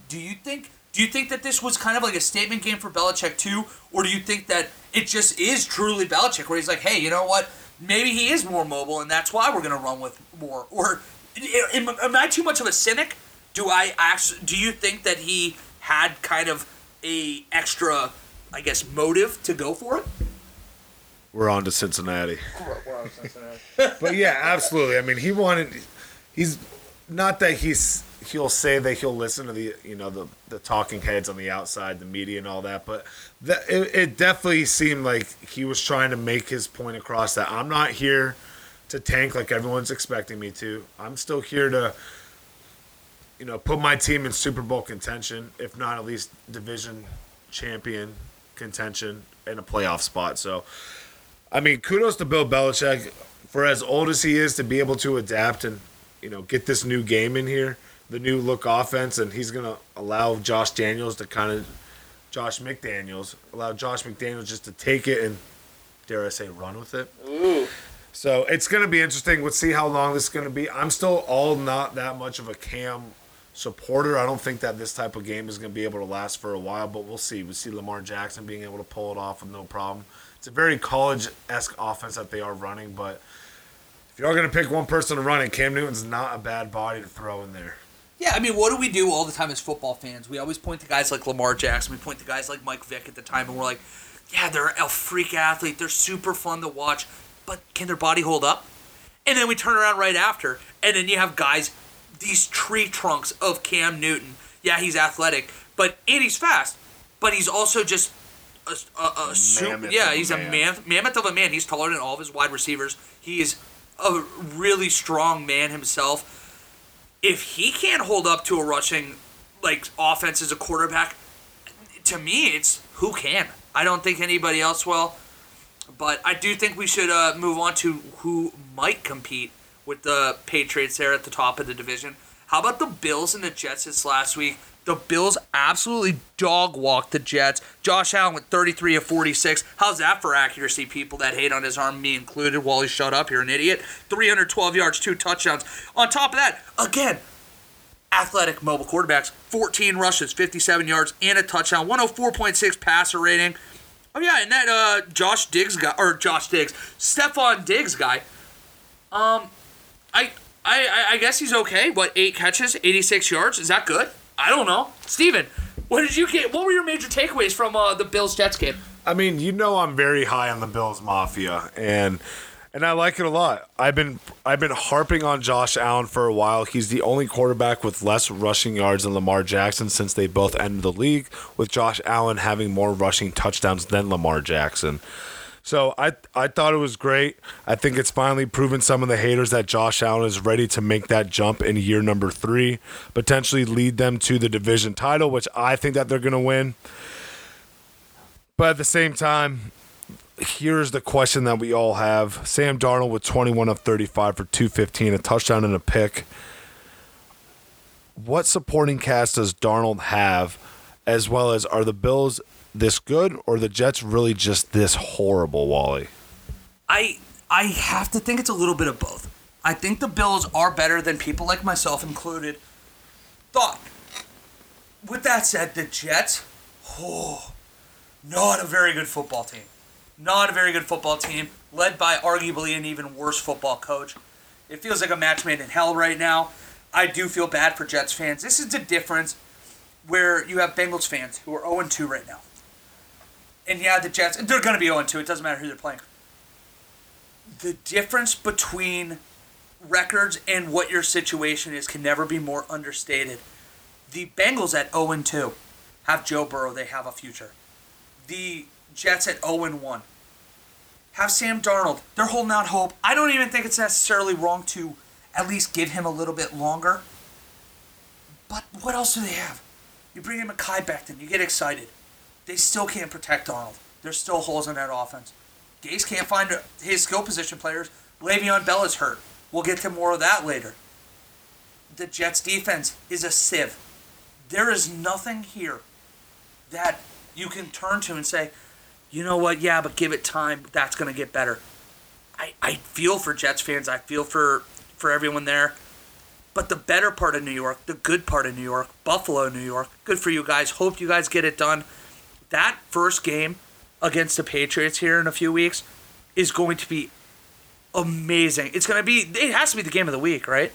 Do you think do you think that this was kind of like a statement game for Belichick too? Or do you think that it just is truly Belichick where he's like, hey, you know what? Maybe he is more mobile and that's why we're going to run with more. Or am I too much of a cynic? Do I actually, do you think that he had kind of a extra, I guess, motive to go for it? We're on to Cincinnati. We're on to Cincinnati. But yeah, absolutely. I mean, he wanted. He's not that he's. He'll say that he'll listen to the you know the, the talking heads on the outside, the media and all that. But that, it, it definitely seemed like he was trying to make his point across that I'm not here to tank like everyone's expecting me to. I'm still here to. You know, put my team in Super Bowl contention, if not at least division champion contention and a playoff spot. So I mean, kudos to Bill Belichick for as old as he is to be able to adapt and, you know, get this new game in here, the new look offense, and he's going to allow Josh Daniels to kind of – Josh McDaniels, allow Josh McDaniels just to take it and, dare I say, run with it. Ooh. So it's going to be interesting. We'll see how long this is going to be. I'm still all not that much of a Cam supporter. I don't think that this type of game is going to be able to last for a while, but we'll see. We see Lamar Jackson being able to pull it off with no problem. It's a very college-esque offense that they are running, but if you are going to pick one person to run it, Cam Newton's not a bad body to throw in there. Yeah, I mean, what do we do all the time as football fans? We always point to guys like Lamar Jackson. We point to guys like Mike Vick at the time, and we're like, yeah, they're a freak athlete. They're super fun to watch, but can their body hold up? And then we turn around right after, and then you have guys, these tree trunks of Cam Newton. Yeah, he's athletic, but and he's fast, but he's also just a, a, a super, yeah, he's a man. a mammoth of a man. He's taller than all of his wide receivers. He is a really strong man himself. If he can't hold up to a rushing like offense as a quarterback, to me, it's who can. I don't think anybody else will. But I do think we should uh, move on to who might compete with the Patriots there at the top of the division. How about the Bills and the Jets this last week? The Bills absolutely dog-walked the Jets. Josh Allen went thirty-three of forty-six. How's that for accuracy, people that hate on his arm, me included? Wally, shut up. You're an idiot. three hundred twelve yards, two touchdowns. On top of that, again, athletic mobile quarterbacks. fourteen rushes, fifty-seven yards, and a touchdown. one oh four point six passer rating. Oh, yeah, and that uh, Josh Diggs guy, or Josh Diggs, Stephon Diggs guy, um, I, I I guess he's okay. What, eight catches, eighty-six yards? Is that good? I don't know. Steven, what did you get? What were your major takeaways from uh, the Bills-Jets game? I mean, you know I'm very high on the Bills Mafia, and and I like it a lot. I've been I've been harping on Josh Allen for a while. He's the only quarterback with less rushing yards than Lamar Jackson since they both entered the league, with Josh Allen having more rushing touchdowns than Lamar Jackson. So I I thought it was great. I think it's finally proven some of the haters that Josh Allen is ready to make that jump in year number three, potentially lead them to the division title, which I think that they're going to win. But at the same time, here's the question that we all have. Sam Darnold with twenty-one of thirty-five for two fifteen, a touchdown and a pick. What supporting cast does Darnold have, as well as are the Bills this good, or the Jets really just this horrible, Wally? I I have to think it's a little bit of both. I think the Bills are better than people like myself included thought. With that said, the Jets, oh, not a very good football team. Not a very good football team, led by arguably an even worse football coach. It feels like a match made in hell right now. I do feel bad for Jets fans. This is the difference where you have Bengals fans who are oh and two right now. And yeah, the Jets, they're going to be oh and two. It doesn't matter who they're playing. The difference between records and what your situation is can never be more understated. The Bengals at oh and two have Joe Burrow. They have a future. The Jets at oh and one have Sam Darnold. They're holding out hope. I don't even think it's necessarily wrong to at least give him a little bit longer. But what else do they have? You bring in Mekhi Becton. You get excited. They still can't protect Donald. There's still holes in that offense. Gase can't find his skill position players. Le'Veon Bell is hurt. We'll get to more of that later. The Jets' defense is a sieve. There is nothing here that you can turn to and say, you know what, yeah, but give it time. That's going to get better. I, I feel for Jets fans. I feel for, for everyone there. But the better part of New York, the good part of New York, Buffalo, New York, good for you guys. Hope you guys get it done. That first game against the Patriots here in a few weeks is going to be amazing. It's going to be, it has to be the game of the week, right?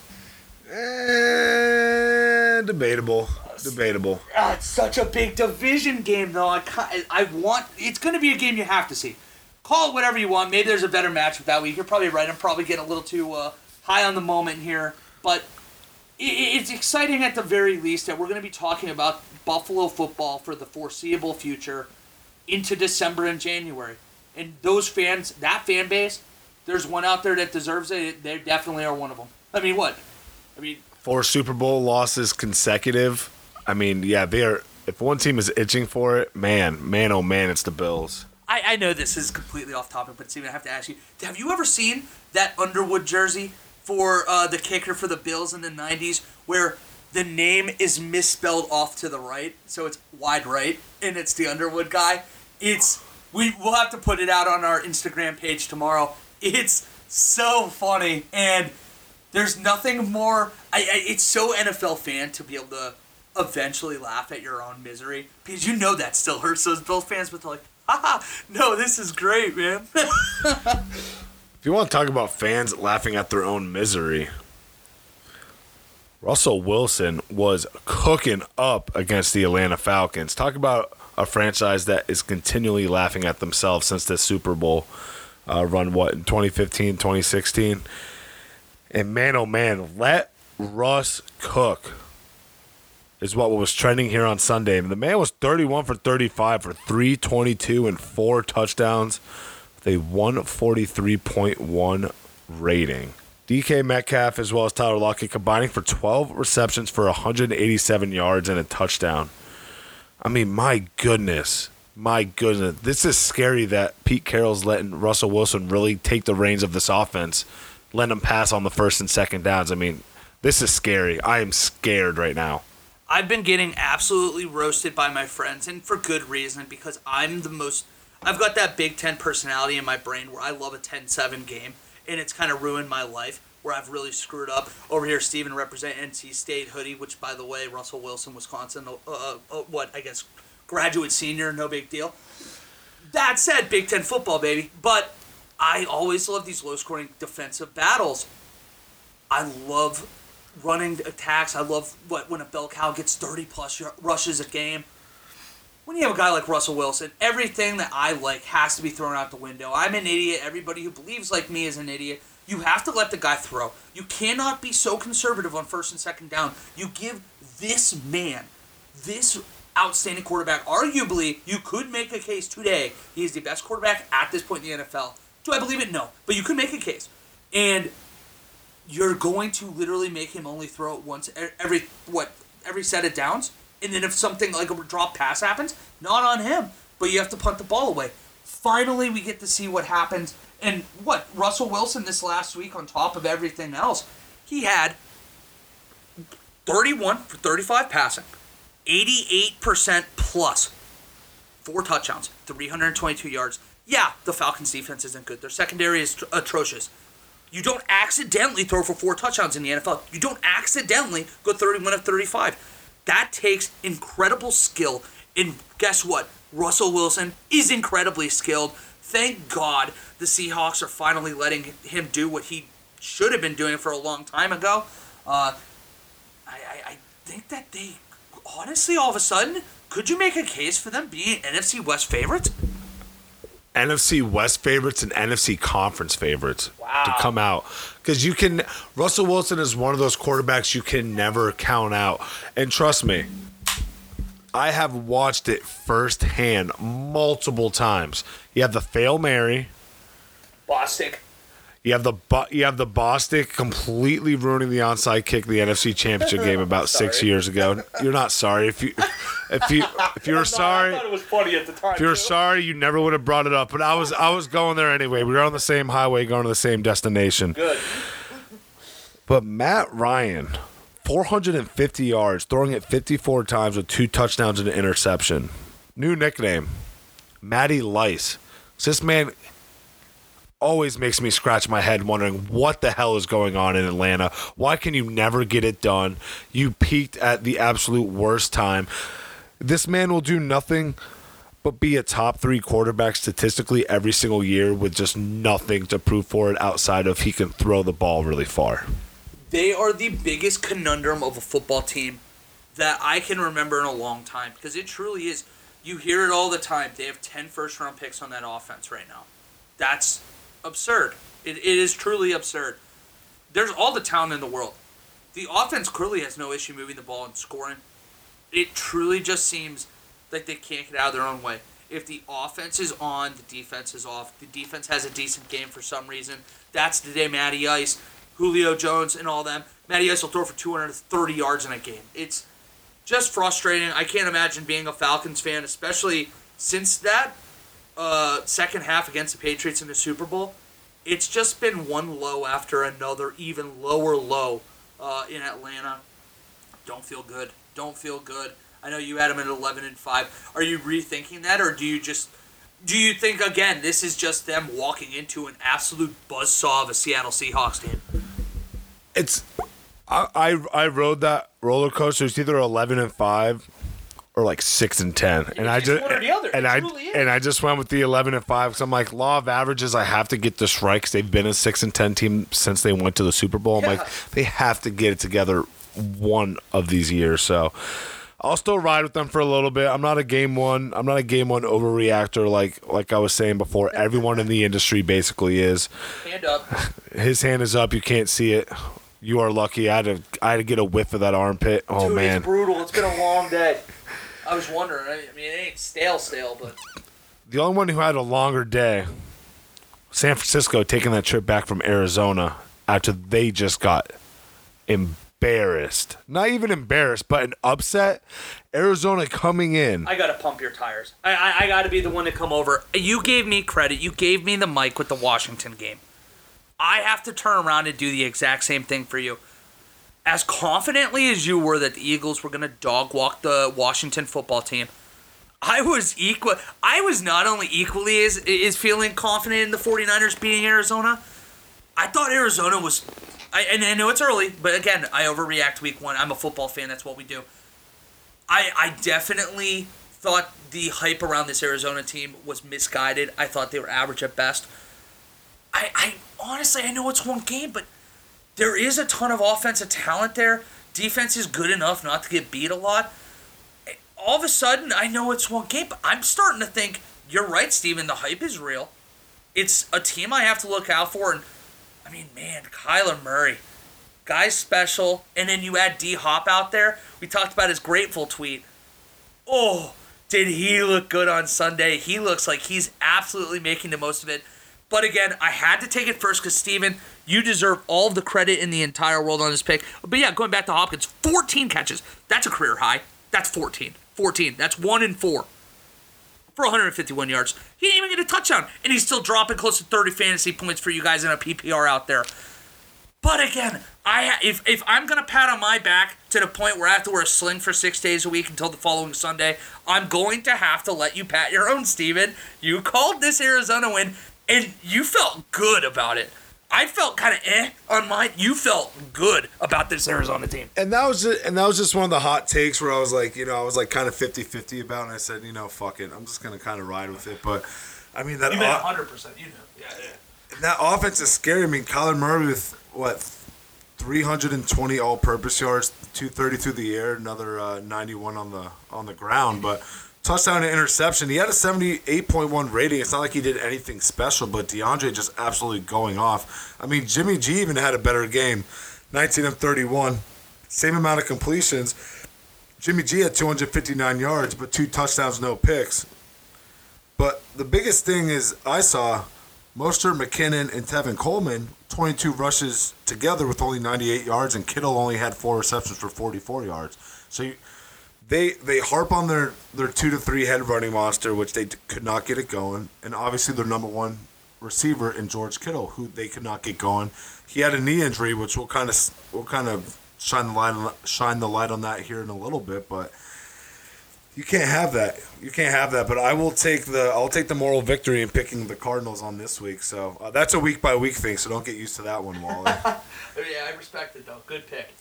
Eh, debatable. Debatable. Oh, it's such a big division game, though. I, I want, it's going to be a game you have to see. Call it whatever you want. Maybe there's a better matchup that week. You're probably right. I'm probably getting a little too uh, high on the moment here. But it's exciting at the very least that we're going to be talking about Buffalo football for the foreseeable future into December and January. And those fans, that fan base, there's one out there that deserves it. They definitely are one of them. I mean, what? I mean, four Super Bowl losses consecutive. I mean, yeah, they are. If one team is itching for it, man, man, oh man, it's the Bills. I, I know this is completely off topic, but Steven, I have to ask you, have you ever seen that Underwood jersey for uh, the kicker for the Bills in the nineties where the name is misspelled off to the right, so it's wide right, and it's the Underwood guy? It's we, we'll have to put it out on our Instagram page tomorrow. It's so funny, and there's nothing more... I, I it's so N F L fan to be able to eventually laugh at your own misery, because you know that still hurts those Bills fans, but they're like, haha, no, this is great, man. If you want to talk about fans laughing at their own misery, Russell Wilson was cooking up against the Atlanta Falcons. Talk about a franchise that is continually laughing at themselves since the Super Bowl uh, run, what, in twenty fifteen, twenty sixteen? And man, oh man, let Russ cook is what was trending here on Sunday. And the man was thirty-one for thirty-five for three twenty-two and four touchdowns with a one forty-three point one rating. D K Metcalf as well as Tyler Lockett combining for twelve receptions for one eighty-seven yards and a touchdown. I mean, my goodness. My goodness. This is scary that Pete Carroll's letting Russell Wilson really take the reins of this offense, letting him pass on the first and second downs. I mean, this is scary. I am scared right now. I've been getting absolutely roasted by my friends, and for good reason, because I'm the most – I've got that Big Ten personality in my brain where I love a ten seven game, and it's kind of ruined my life where I've really screwed up. Over here, Steven representing N C State hoodie, which, by the way, Russell Wilson, Wisconsin, uh, uh, what, I guess, graduate senior, no big deal. That said, Big Ten football, baby. But I always love these low-scoring defensive battles. I love – running attacks. I love what when a bell cow gets thirty-plus rushes a game. When you have a guy like Russell Wilson, everything that I like has to be thrown out the window. I'm an idiot. Everybody who believes like me is an idiot. You have to let the guy throw. You cannot be so conservative on first and second down. You give this man, this outstanding quarterback, arguably you could make a case today he is the best quarterback at this point in the N F L. Do I believe it? No. But you could make a case. And you're going to literally make him only throw it once every what every set of downs, and then if something like a drop pass happens, not on him, but you have to punt the ball away. Finally, we get to see what happens, and what Russell Wilson this last week, on top of everything else, he had thirty-one for thirty-five passing, eighty-eight percent plus, four touchdowns, three twenty-two yards. Yeah, the Falcons' defense isn't good. Their secondary is atrocious. You don't accidentally throw for four touchdowns in the N F L. You don't accidentally go thirty-one of thirty-five. That takes incredible skill. And guess what? Russell Wilson is incredibly skilled. Thank God the Seahawks are finally letting him do what he should have been doing for a long time ago. Uh, I, I, I think that they, honestly, all of a sudden, could you make a case for them being N F C West favorites? N F C West favorites and N F C Conference favorites wow. to come out. Because you can – Russell Wilson is one of those quarterbacks you can never count out. And trust me, I have watched it firsthand multiple times. You have the Fail Mary. Bostic. You have the you have the Bostic completely ruining the onside kick the N F C Championship game about six years ago. You're not sorry if you if you if you're sorry. I thought it was funny at the time. If you're sorry, you never would have brought it up. But I was I was going there anyway. We were on the same highway, going to the same destination. Good. But Matt Ryan, four fifty yards, throwing it fifty-four times with two touchdowns and an interception. New nickname, Matty Lice. This man always makes me scratch my head wondering what the hell is going on in Atlanta. Why can you never get it done? You peaked at the absolute worst time. This man will do nothing but be a top three quarterback statistically every single year with just nothing to prove for it outside of he can throw the ball really far. They are the biggest conundrum of a football team that I can remember in a long time, because it truly is. You hear it all the time. They have ten first-round picks on that offense right now. That's absurd. It, it is truly absurd. There's all the talent in the world. The offense clearly has no issue moving the ball and scoring. It truly just seems like they can't get out of their own way. If the offense is on, the defense is off. The defense has a decent game for some reason. That's the day Matty Ice, Julio Jones, and all them. Matty Ice will throw for two thirty yards in a game. It's just frustrating. I can't imagine being a Falcons fan, especially since that uh, second half against the Patriots in the Super Bowl, it's just been one low after another, even lower low uh, in Atlanta. Don't feel good. Don't feel good. I know you had them at eleven and five. Are you rethinking that, or do you just do you think again this is just them walking into an absolute buzzsaw of a Seattle Seahawks team? It's I I, I rode that roller coaster. It's either eleven and five or like six and ten, yeah, and I just one or the other. and I and I just went with the eleven and five because I'm like, law of averages, I have to get this right because they've been a six and ten team since they went to the Super Bowl. Yeah. I'm like, they have to get it together one of these years, so I'll still ride with them for a little bit. I'm not a game one. I'm not a game one overreactor like like I was saying before. Everyone in the industry basically is. Hand up. His hand is up. You can't see it. You are lucky. I had to I had to get a whiff of that armpit. Oh Dude, man, it's brutal. It's been a long day. I was wondering. I mean, it ain't stale, stale, but the only one who had a longer day, San Francisco, taking that trip back from Arizona after they just got embarrassed. Embarrassed, not even embarrassed, but an upset. Arizona coming in. I gotta pump your tires. I, I I gotta be the one to come over. You gave me credit. You gave me the mic with the Washington game. I have to turn around and do the exact same thing for you. As confidently as you were that the Eagles were gonna dog walk the Washington football team, I was equal. I was not only equally as is feeling confident in the 49ers beating Arizona. I thought Arizona was. I, and I know it's early, but again, I overreact week one. I'm a football fan. That's what we do. I I definitely thought the hype around this Arizona team was misguided. I thought they were average at best. I, I honestly, I know it's one game, but there is a ton of offensive talent there. Defense is good enough not to get beat a lot. All of a sudden, I know it's one game, but I'm starting to think, you're right, Steven, the hype is real. It's a team I have to look out for, and I mean, man, Kyler Murray, guy's special. And then you add D-Hop out there. We talked about his grateful tweet. Oh, did he look good on Sunday? He looks like he's absolutely making the most of it. But again, I had to take it first because, Steven, you deserve all of the credit in the entire world on this pick. But yeah, going back to Hopkins, fourteen catches. That's a career high. That's fourteen. fourteen. That's one and four. For one hundred fifty-one yards. He didn't even get a touchdown, and he's still dropping close to thirty fantasy points for you guys in a P P R out there. But again, I if if I'm going to pat on my back to the point where I have to wear a sling for six days a week until the following Sunday, I'm going to have to let you pat your own, Steven. You called this Arizona win, and you felt good about it. I felt kind of eh on mine. You felt good about this Arizona team. And that was just, and that was just one of the hot takes where I was like, you know, I was like kind of fifty-fifty about it. And I said, you know, fuck it. I'm just going to kind of ride with it. But, I mean, that... You meant one hundred percent. You know. Yeah, yeah. That offense is scary. I mean, Kyler Murray with, what, three hundred twenty all-purpose yards, two thirty through the air, another uh, ninety-one on the on the ground. But... touchdown and interception. He had a seventy-eight point one rating. It's not like he did anything special, but DeAndre just absolutely going off. I mean, Jimmy G even had a better game, nineteen of thirty-one. Same amount of completions. Jimmy G had two hundred fifty-nine yards, but two touchdowns, no picks. But the biggest thing is I saw Mostert, McKinnon, and Tevin Coleman, twenty-two rushes together with only ninety-eight yards, and Kittle only had four receptions for forty-four yards. So you... They they harp on their, their two to three head running monster, which they could not get it going, and obviously their number one receiver in George Kittle, who they could not get going. He had a knee injury, which we'll kind of we'll kind of shine the light shine the light on that here in a little bit, but you can't have that. You can't have that. But I will take the I'll take the moral victory in picking the Cardinals on this week. So uh, that's a week by week thing. So don't get used to that one, Wally. Yeah, I respect it though. Good pick.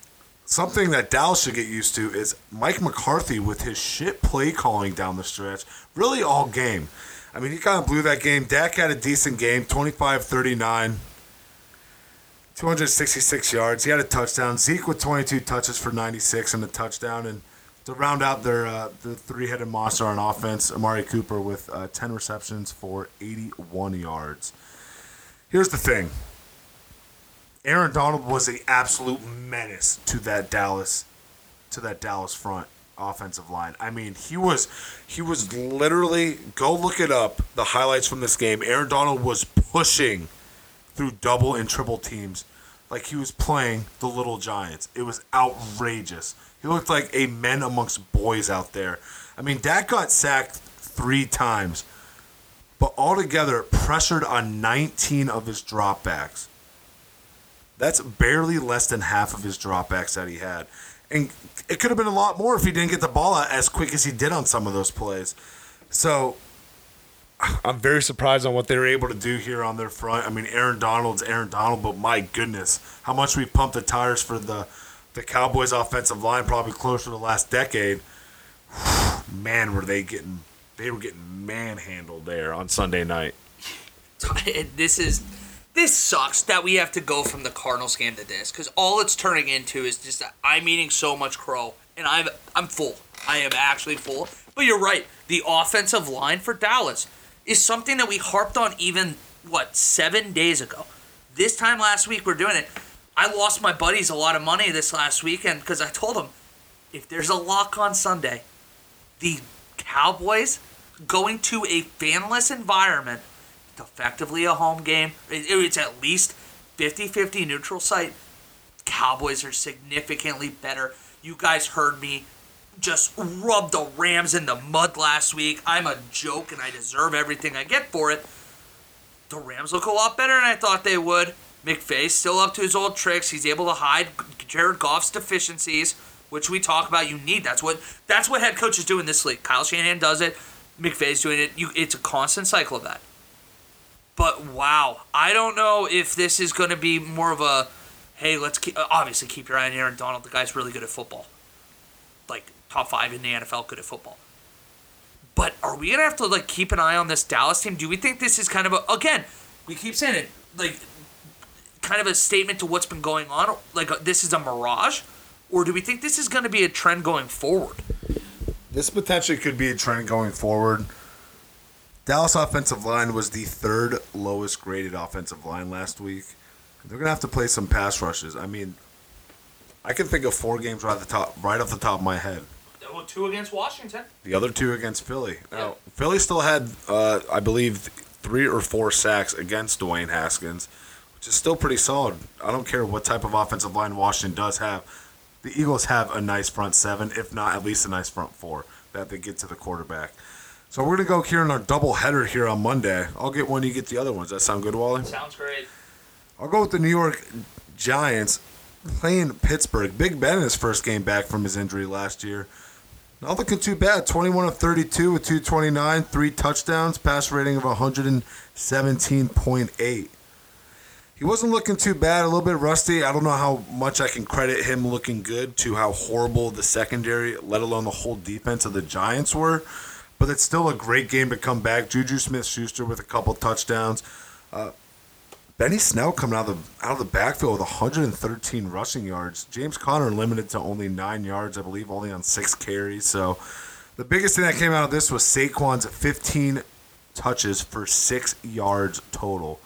Something that Dallas should get used to is Mike McCarthy with his shit play calling down the stretch, really all game. I mean, he kind of blew that game. Dak had a decent game, twenty-five thirty-nine, two hundred sixty-six yards. He had a touchdown. Zeke with twenty-two touches for ninety-six and a touchdown. And to round out their uh, the three-headed monster on offense, Amari Cooper with uh, ten receptions for eighty-one yards. Here's the thing. Aaron Donald was an absolute menace to that Dallas, to that Dallas front offensive line. I mean, he was, he was literally, go look it up, the highlights from this game. Aaron Donald was pushing through double and triple teams like he was playing the Little Giants. It was outrageous. He looked like a man amongst boys out there. I mean, Dak got sacked three times. but altogether pressured on nineteen of his dropbacks. That's barely less than half of his dropbacks that he had. And it could have been a lot more if he didn't get the ball out as quick as he did on some of those plays. So I'm very surprised on what they were able to do here on their front. I mean, Aaron Donald's Aaron Donald, but my goodness, how much we pumped the tires for the, the Cowboys offensive line probably closer to the last decade. Man, were they getting they were getting manhandled there on Sunday night. This is this sucks that we have to go from the Cardinals game to this, because all it's turning into is just that I'm eating so much crow, and I'm I'm full. I am actually full. But you're right. The offensive line for Dallas is something that we harped on even, what, seven days ago. This time last week we're doing it. I lost my buddies a lot of money this last weekend because I told them, if there's a lock on Sunday, the Cowboys going to a fanless environment, it's effectively a home game, it's at least fifty-fifty neutral site, Cowboys are significantly better. You guys heard me just rub the Rams in the mud last week. I'm a joke and I deserve everything I get for it. The Rams look a lot better than I thought they would. McVay's still up to his old tricks. He's able to hide Jared Goff's deficiencies, which we talk about. You need that's what that's what head coaches do in this league. Kyle Shanahan does it. McVay's doing it. You, it's a constant cycle of that. But wow, I don't know if this is going to be more of a hey, let's keep, obviously keep your eye on Aaron Donald. The guy's really good at football, like top five in the N F L, good at football. But are we gonna have to like keep an eye on this Dallas team? Do we think this is kind of a again? We keep saying it like kind of a statement to what's been going on. Like this is a mirage. Or do we think this is going to be a trend going forward? This potentially could be a trend going forward. Dallas offensive line was the third lowest graded offensive line last week. They're going to have to play some pass rushes. I mean, I can think of four games right, at the top, right off the top of my head. Well, two against Washington. The other two against Philly. Yeah. Now, Philly still had, uh, I believe, three or four sacks against Dwayne Haskins, which is still pretty solid. I don't care what type of offensive line Washington does have. The Eagles have a nice front seven, if not at least a nice front four, that they get to the quarterback. So we're going to go here in our doubleheader here on Monday. I'll get one, you get the other ones. That sound good, Wally? Sounds great. I'll go with the New York Giants playing Pittsburgh. Big Ben in his first game back from his injury last year. Not looking too bad. twenty-one of thirty-two with two twenty-nine, three touchdowns, pass rating of one seventeen point eight. He wasn't looking too bad, a little bit rusty. I don't know how much I can credit him looking good to how horrible the secondary, let alone the whole defense of the Giants were. But it's still a great game to come back. Juju Smith-Schuster with a couple touchdowns. Uh, Benny Snell coming out of, the, out of the backfield with one hundred thirteen rushing yards. James Conner limited to only nine yards, I believe, only on six carries. So the biggest thing that came out of this was Saquon's fifteen touches for six yards total.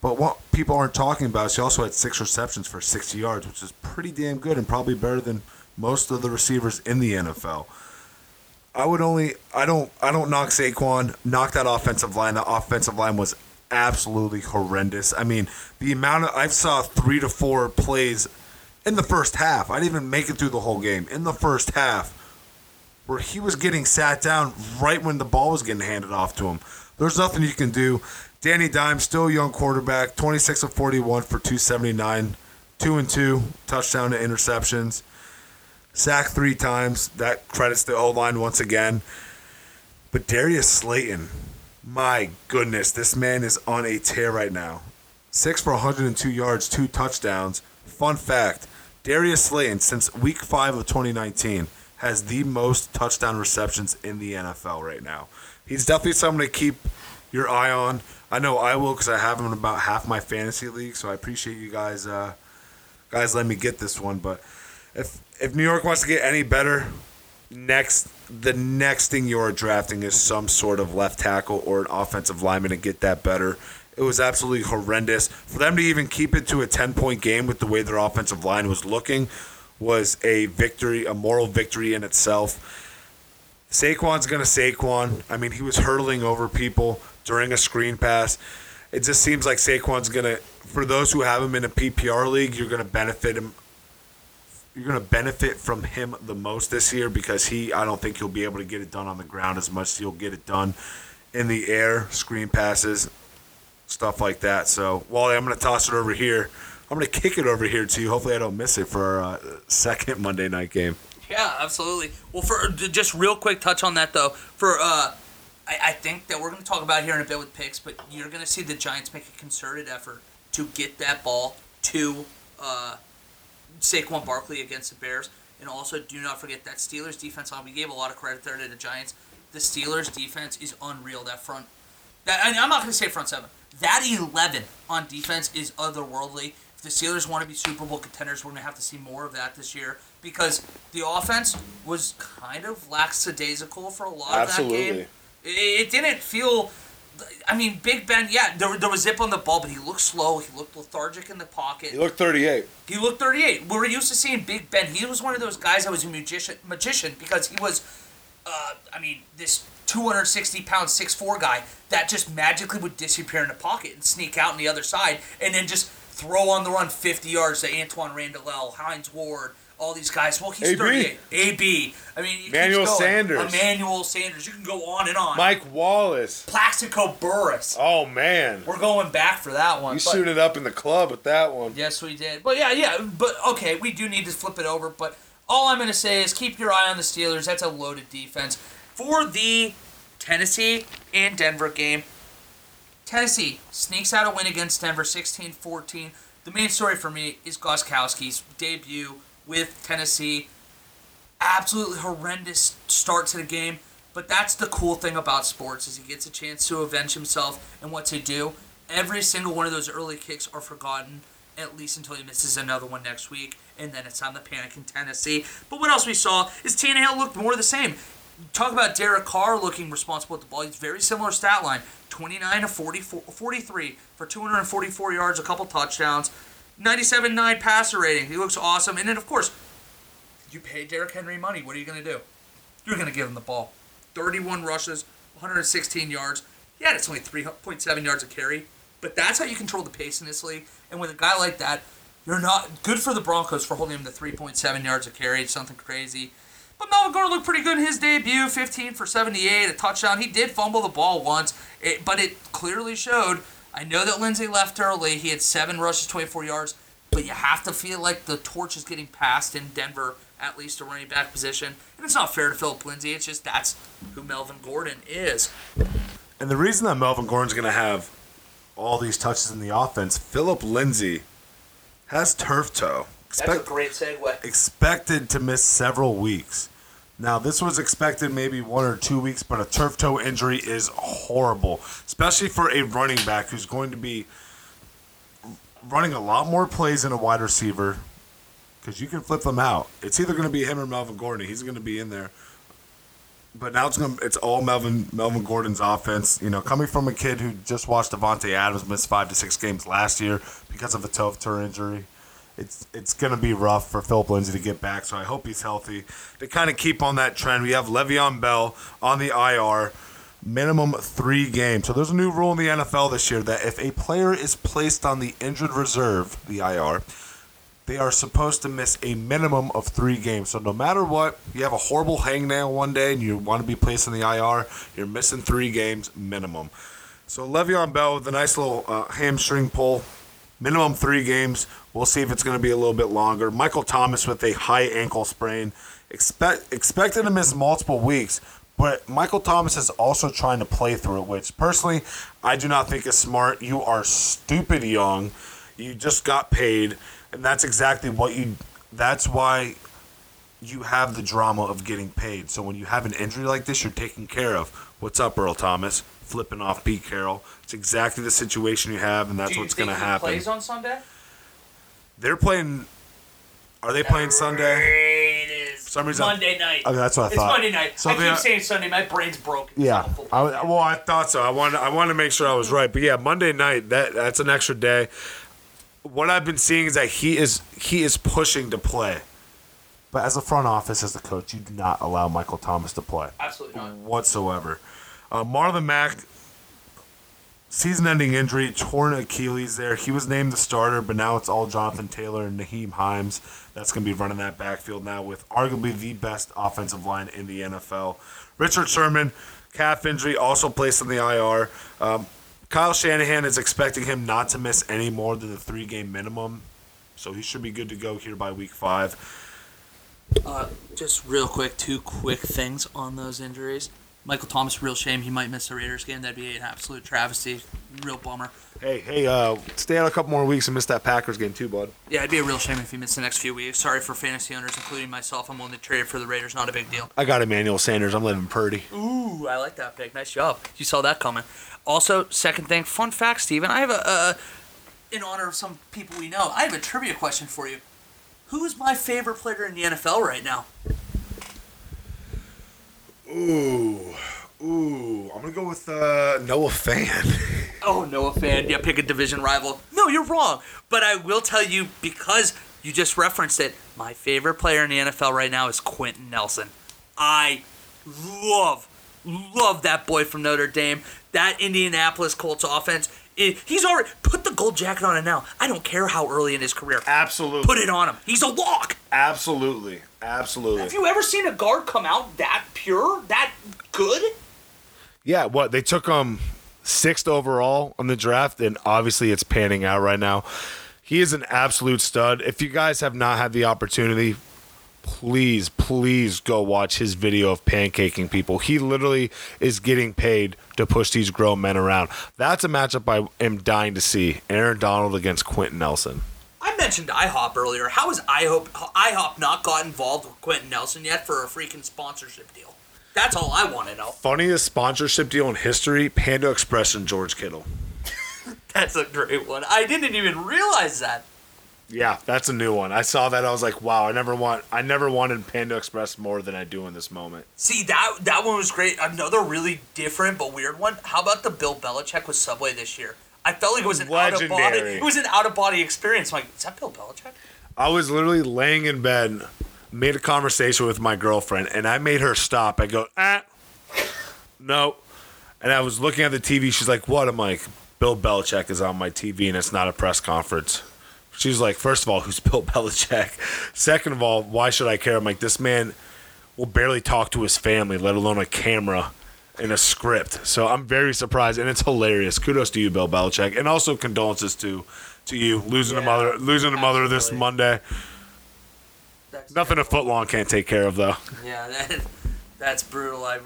But what people aren't talking about is he also had six receptions for sixty yards, which is pretty damn good and probably better than most of the receivers in the N F L. I would only I don't I don't knock Saquon, knock that offensive line. The offensive line was absolutely horrendous. I mean, the amount of I saw three to four plays in the first half. I didn't even make it through the whole game. In the first half, where he was getting sat down right when the ball was getting handed off to him. There's nothing you can do. Danny Dimes, still a young quarterback, twenty-six of forty-one for two seventy-nine, two and two, touchdown to interceptions, sack three times. That credits the O-line once again. But Darius Slayton, my goodness, this man is on a tear right now. Six for one hundred two yards, two touchdowns. Fun fact, Darius Slayton, since week five of twenty nineteen, has the most touchdown receptions in the N F L right now. He's definitely someone to keep your eye on. I know I will because I have him in about half my fantasy league, so I appreciate you guys uh, guys letting me get this one. But if if New York wants to get any better, next the next thing you are drafting is some sort of left tackle or an offensive lineman to get that better. It was absolutely horrendous. For them to even keep it to a ten-point game with the way their offensive line was looking was a victory, a moral victory in itself. Saquon's going to Saquon. I mean, he was hurtling over people during a screen pass. It just seems like Saquon's going to, for those who have him in a P P R league, you're going to benefit him. You're going to benefit from him the most this year because he, I don't think he'll be able to get it done on the ground as much as he'll get it done in the air, screen passes, stuff like that. So, Wally, I'm going to toss it over here. I'm going to kick it over here to you. Hopefully I don't miss it for our uh, second Monday night game. Yeah, absolutely. Well, for just real quick touch on that, though, for uh, I, I think that we're going to talk about here in a bit with picks, but you're going to see the Giants make a concerted effort to get that ball to uh, Saquon Barkley against the Bears. And also, do not forget that Steelers defense. We gave a lot of credit there to the Giants. The Steelers defense is unreal. That front, that I mean, I'm not going to say front seven. That eleven on defense is otherworldly. If the Steelers want to be Super Bowl contenders, we're going to have to see more of that this year because the offense was kind of lackadaisical for a lot Absolutely. of that game. It, it didn't feel. I mean, Big Ben, yeah, there, there was zip on the ball, but he looked slow. He looked lethargic in the pocket. He looked thirty-eight. He looked thirty-eight. We're used to seeing Big Ben. He was one of those guys that was a magician, magician because he was, uh, I mean, this two hundred sixty pound six foot four guy that just magically would disappear in the pocket and sneak out on the other side and then just throw on the run fifty yards to Antoine Randall, Hines Ward, all these guys. Well, he's thirty-eight. A B. I mean, Emmanuel Sanders. Emmanuel Sanders. You can go on and on. Mike Wallace. Plaxico Burress. Oh, man. We're going back for that one. You suited it up in the club with that one. Yes, we did. But, yeah, yeah. But, okay, we do need to flip it over. But all I'm going to say is keep your eye on the Steelers. That's a loaded defense. For the Tennessee and Denver game, Tennessee sneaks out a win against Denver, sixteen fourteen. The main story for me is Gostkowski's debut with Tennessee. Absolutely horrendous start to the game, but that's the cool thing about sports is he gets a chance to avenge himself, and what's he do? Every single one of those early kicks are forgotten, at least until he misses another one next week, and then it's time to panic in Tennessee. But what else we saw is Tannehill looked more the same. Talk about Derek Carr looking responsible at the ball. He's very similar stat line, twenty-nine to forty-four, forty-three for two hundred forty-four yards, a couple touchdowns. ninety-seven point nine passer rating. He looks awesome. And then, of course, you pay Derrick Henry money. What are you going to do? You're going to give him the ball. thirty-one rushes, one hundred sixteen yards. Yeah, it's only three point seven yards a carry. But that's how you control the pace in this league. And with a guy like that, you're not good for the Broncos for holding him to three point seven yards a carry. It's something crazy. But Melvin Gordon looked pretty good in his debut, fifteen for seventy-eight, a touchdown. He did fumble the ball once, it, but it clearly showed. I know that Lindsey left early. He had seven rushes, twenty-four yards. But you have to feel like the torch is getting passed in Denver, at least a running back position. And it's not fair to Philip Lindsay. It's just that's who Melvin Gordon is. And the reason that Melvin Gordon's going to have all these touches in the offense, Philip Lindsay has turf toe. Expect, that's a great segue. Expected to miss several weeks. Now, this was expected maybe one or two weeks, but a turf toe injury is horrible, especially for a running back who's going to be running a lot more plays than a wide receiver because you can flip them out. It's either going to be him or Melvin Gordon. He's going to be in there. But now it's going to, it's all Melvin Melvin Gordon's offense. You know, coming from a kid who just watched Devontae Adams miss five to six games last year because of a turf toe injury. It's it's going to be rough for Philip Lindsay to get back, so I hope he's healthy. To kind of keep on that trend, we have Le'Veon Bell on the I R, minimum three games. So there's a new rule in the N F L this year that if a player is placed on the injured reserve, the I R, they are supposed to miss a minimum of three games. So no matter what, you have a horrible hangnail one day and you want to be placed on the I R, you're missing three games minimum. So Le'Veon Bell with a nice little uh, hamstring pull. Minimum three games. We'll see if it's going to be a little bit longer. Michael Thomas with a high ankle sprain. Expect, expected to miss multiple weeks, but Michael Thomas is also trying to play through it, which personally I do not think is smart. You are stupid young. You just got paid, and that's exactly what you – that's why you have the drama of getting paid. So when you have an injury like this, you're taken care of. What's up, Earl Thomas? Flipping off Pete Carroll. It's exactly the situation you have, and that's what's going to happen. Plays on Sunday? They're playing. Are they playing Sunday? It is. For some reason, Monday night. Okay, that's what I thought. It's Monday night. So I keep are, saying Sunday. My brain's broken. Yeah. I, well, I thought so. I wanted. I wanted to make sure I was right. But yeah, Monday night. That that's an extra day. What I've been seeing is that he is he is pushing to play. But as a front office, as the coach, you do not allow Michael Thomas to play. Absolutely not. Whatsoever. Uh, Marlon Mack, season-ending injury, torn Achilles there. He was named the starter, but now it's all Jonathan Taylor and Naheem Hines. That's going to be running that backfield now with arguably the best offensive line in the N F L. Richard Sherman calf injury, also placed on the I R. Um, Kyle Shanahan is expecting him not to miss any more than the three-game minimum, so he should be good to go here by week five. Uh, just real quick, two quick things on those injuries. Michael Thomas, real shame he might miss the Raiders game. That'd be an absolute travesty. Real bummer. Hey, hey, uh, stay out a couple more weeks and miss that Packers game too, bud. Yeah, it'd be a real shame if you missed the next few weeks. Sorry for fantasy owners, including myself. I'm willing to trade for the Raiders. Not a big deal. I got Emmanuel Sanders. I'm living pretty. Ooh, I like that pick. Nice job. You saw that coming. Also, second thing, fun fact, Steven. I have a, uh, in honor of some people we know, I have a trivia question for you. Who is my favorite player in the N F L right now? Ooh, ooh! I'm gonna go with uh, Noah Fan. Oh, Noah Fan! Yeah, pick a division rival. No, you're wrong. But I will tell you, because you just referenced it, my favorite player in the N F L right now is Quentin Nelson. I love, love that boy from Notre Dame. That Indianapolis Colts offense. It, he's already put the gold jacket on him now. I don't care how early in his career. Absolutely. Put it on him. He's a lock. Absolutely. Absolutely. Have you ever seen a guard come out that pure, that good? Yeah, what, they took him um, sixth overall on the draft, and obviously it's panning out right now. He is an absolute stud. If you guys have not had the opportunity, please, please go watch his video of pancaking people. He literally is getting paid to push these grown men around. That's a matchup I am dying to see, Aaron Donald against Quentin Nelson. I mentioned IHOP earlier. How has IHOP, IHOP not got involved with Quentin Nelson yet for a freaking sponsorship deal? That's all I want to know. Funniest sponsorship deal in history, Panda Express and George Kittle. That's a great one. I didn't even realize that. Yeah, that's a new one. I saw that. I was like, wow, I never want, I never wanted Panda Express more than I do in this moment. See, that that one was great. Another really different but weird one. How about the Bill Belichick with Subway this year? I felt like it was an Legendary. out of body. It was an out of body experience. I'm like, is that Bill Belichick? I was literally laying in bed, made a conversation with my girlfriend, and I made her stop. I go, ah, no. And I was looking at the T V. She's like, what? I'm like, Bill Belichick is on my T V, and it's not a press conference. She's like, first of all, who's Bill Belichick? Second of all, why should I care? I'm like, this man will barely talk to his family, let alone a camera. In a script. So I'm very surprised, and it's hilarious. Kudos to you, Bill Belichick, and also condolences to to you losing yeah, a mother losing absolutely. a mother this Monday. That's Nothing terrible. A footlong can't take care of, though. Yeah, that, that's brutal. I,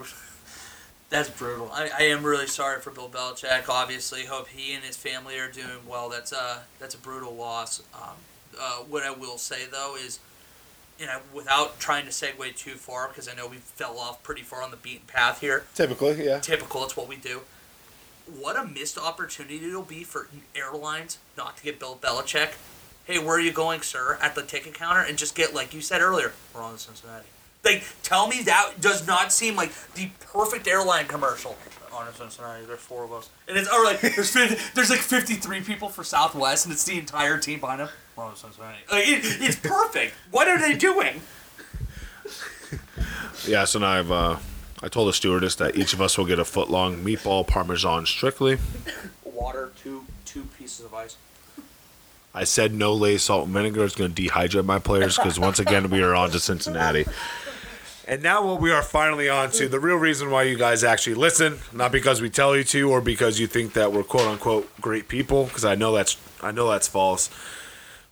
that's brutal. I, I am really sorry for Bill Belichick. Obviously, hope he and his family are doing well. That's a that's a brutal loss. Um, uh, what I will say though is, you know, without trying to segue too far, because I know we fell off pretty far on the beaten path here. Typically, yeah. Typical, it's what we do. What a missed opportunity it'll be for airlines not to get Bill Belichick. Hey, where are you going, sir? At the ticket counter, and just get, like you said earlier, we're on to Cincinnati. Like, tell me that does not seem like the perfect airline commercial. On to Cincinnati, there's four of us, and it's or like there's there's like fifty-three people for Southwest, and it's the entire team behind them. We're on to Cincinnati. Like, it, it's perfect. What are they doing? Yeah, so now I've uh, I told the stewardess that each of us will get a foot long meatball parmesan strictly. Water, two two pieces of ice. I said no Lay's salt and vinegar is going to dehydrate my players because once again we are on to Cincinnati. And now what we are finally on to, the real reason why you guys actually listen, not because we tell you to or because you think that we're quote-unquote great people, because I know that's I know that's false.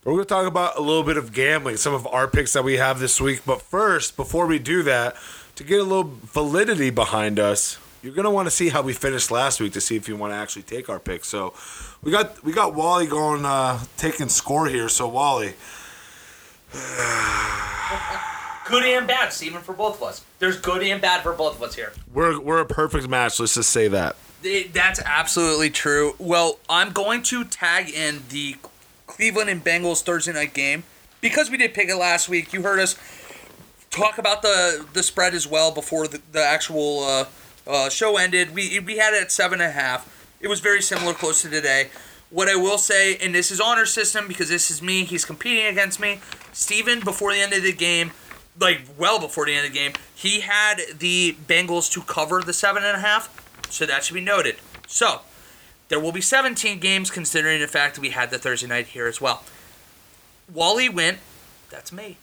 But we're going to talk about a little bit of gambling, some of our picks that we have this week. But first, before we do that, to get a little validity behind us, you're going to want to see how we finished last week to see if you want to actually take our picks. So we got we got Wally going, uh, taking score here. So, Wally... Good and bad, Steven, for both of us. There's good and bad for both of us here. We're we're a perfect match. Let's just say that. It, that's absolutely true. Well, I'm going to tag in the Cleveland and Bengals Thursday night game because we did pick it last week. You heard us talk about the, the spread as well before the, the actual uh, uh, show ended. We we had it at seven and a half. It was very similar, close to today. What I will say, and this is honor system because this is me. He's competing against me. Steven, before the end of the game. Like, well before the end of the game, he had the Bengals to cover the seven and a half, so that should be noted. So, there will be seventeen games considering the fact that we had the Thursday night here as well. Wally went, that's me,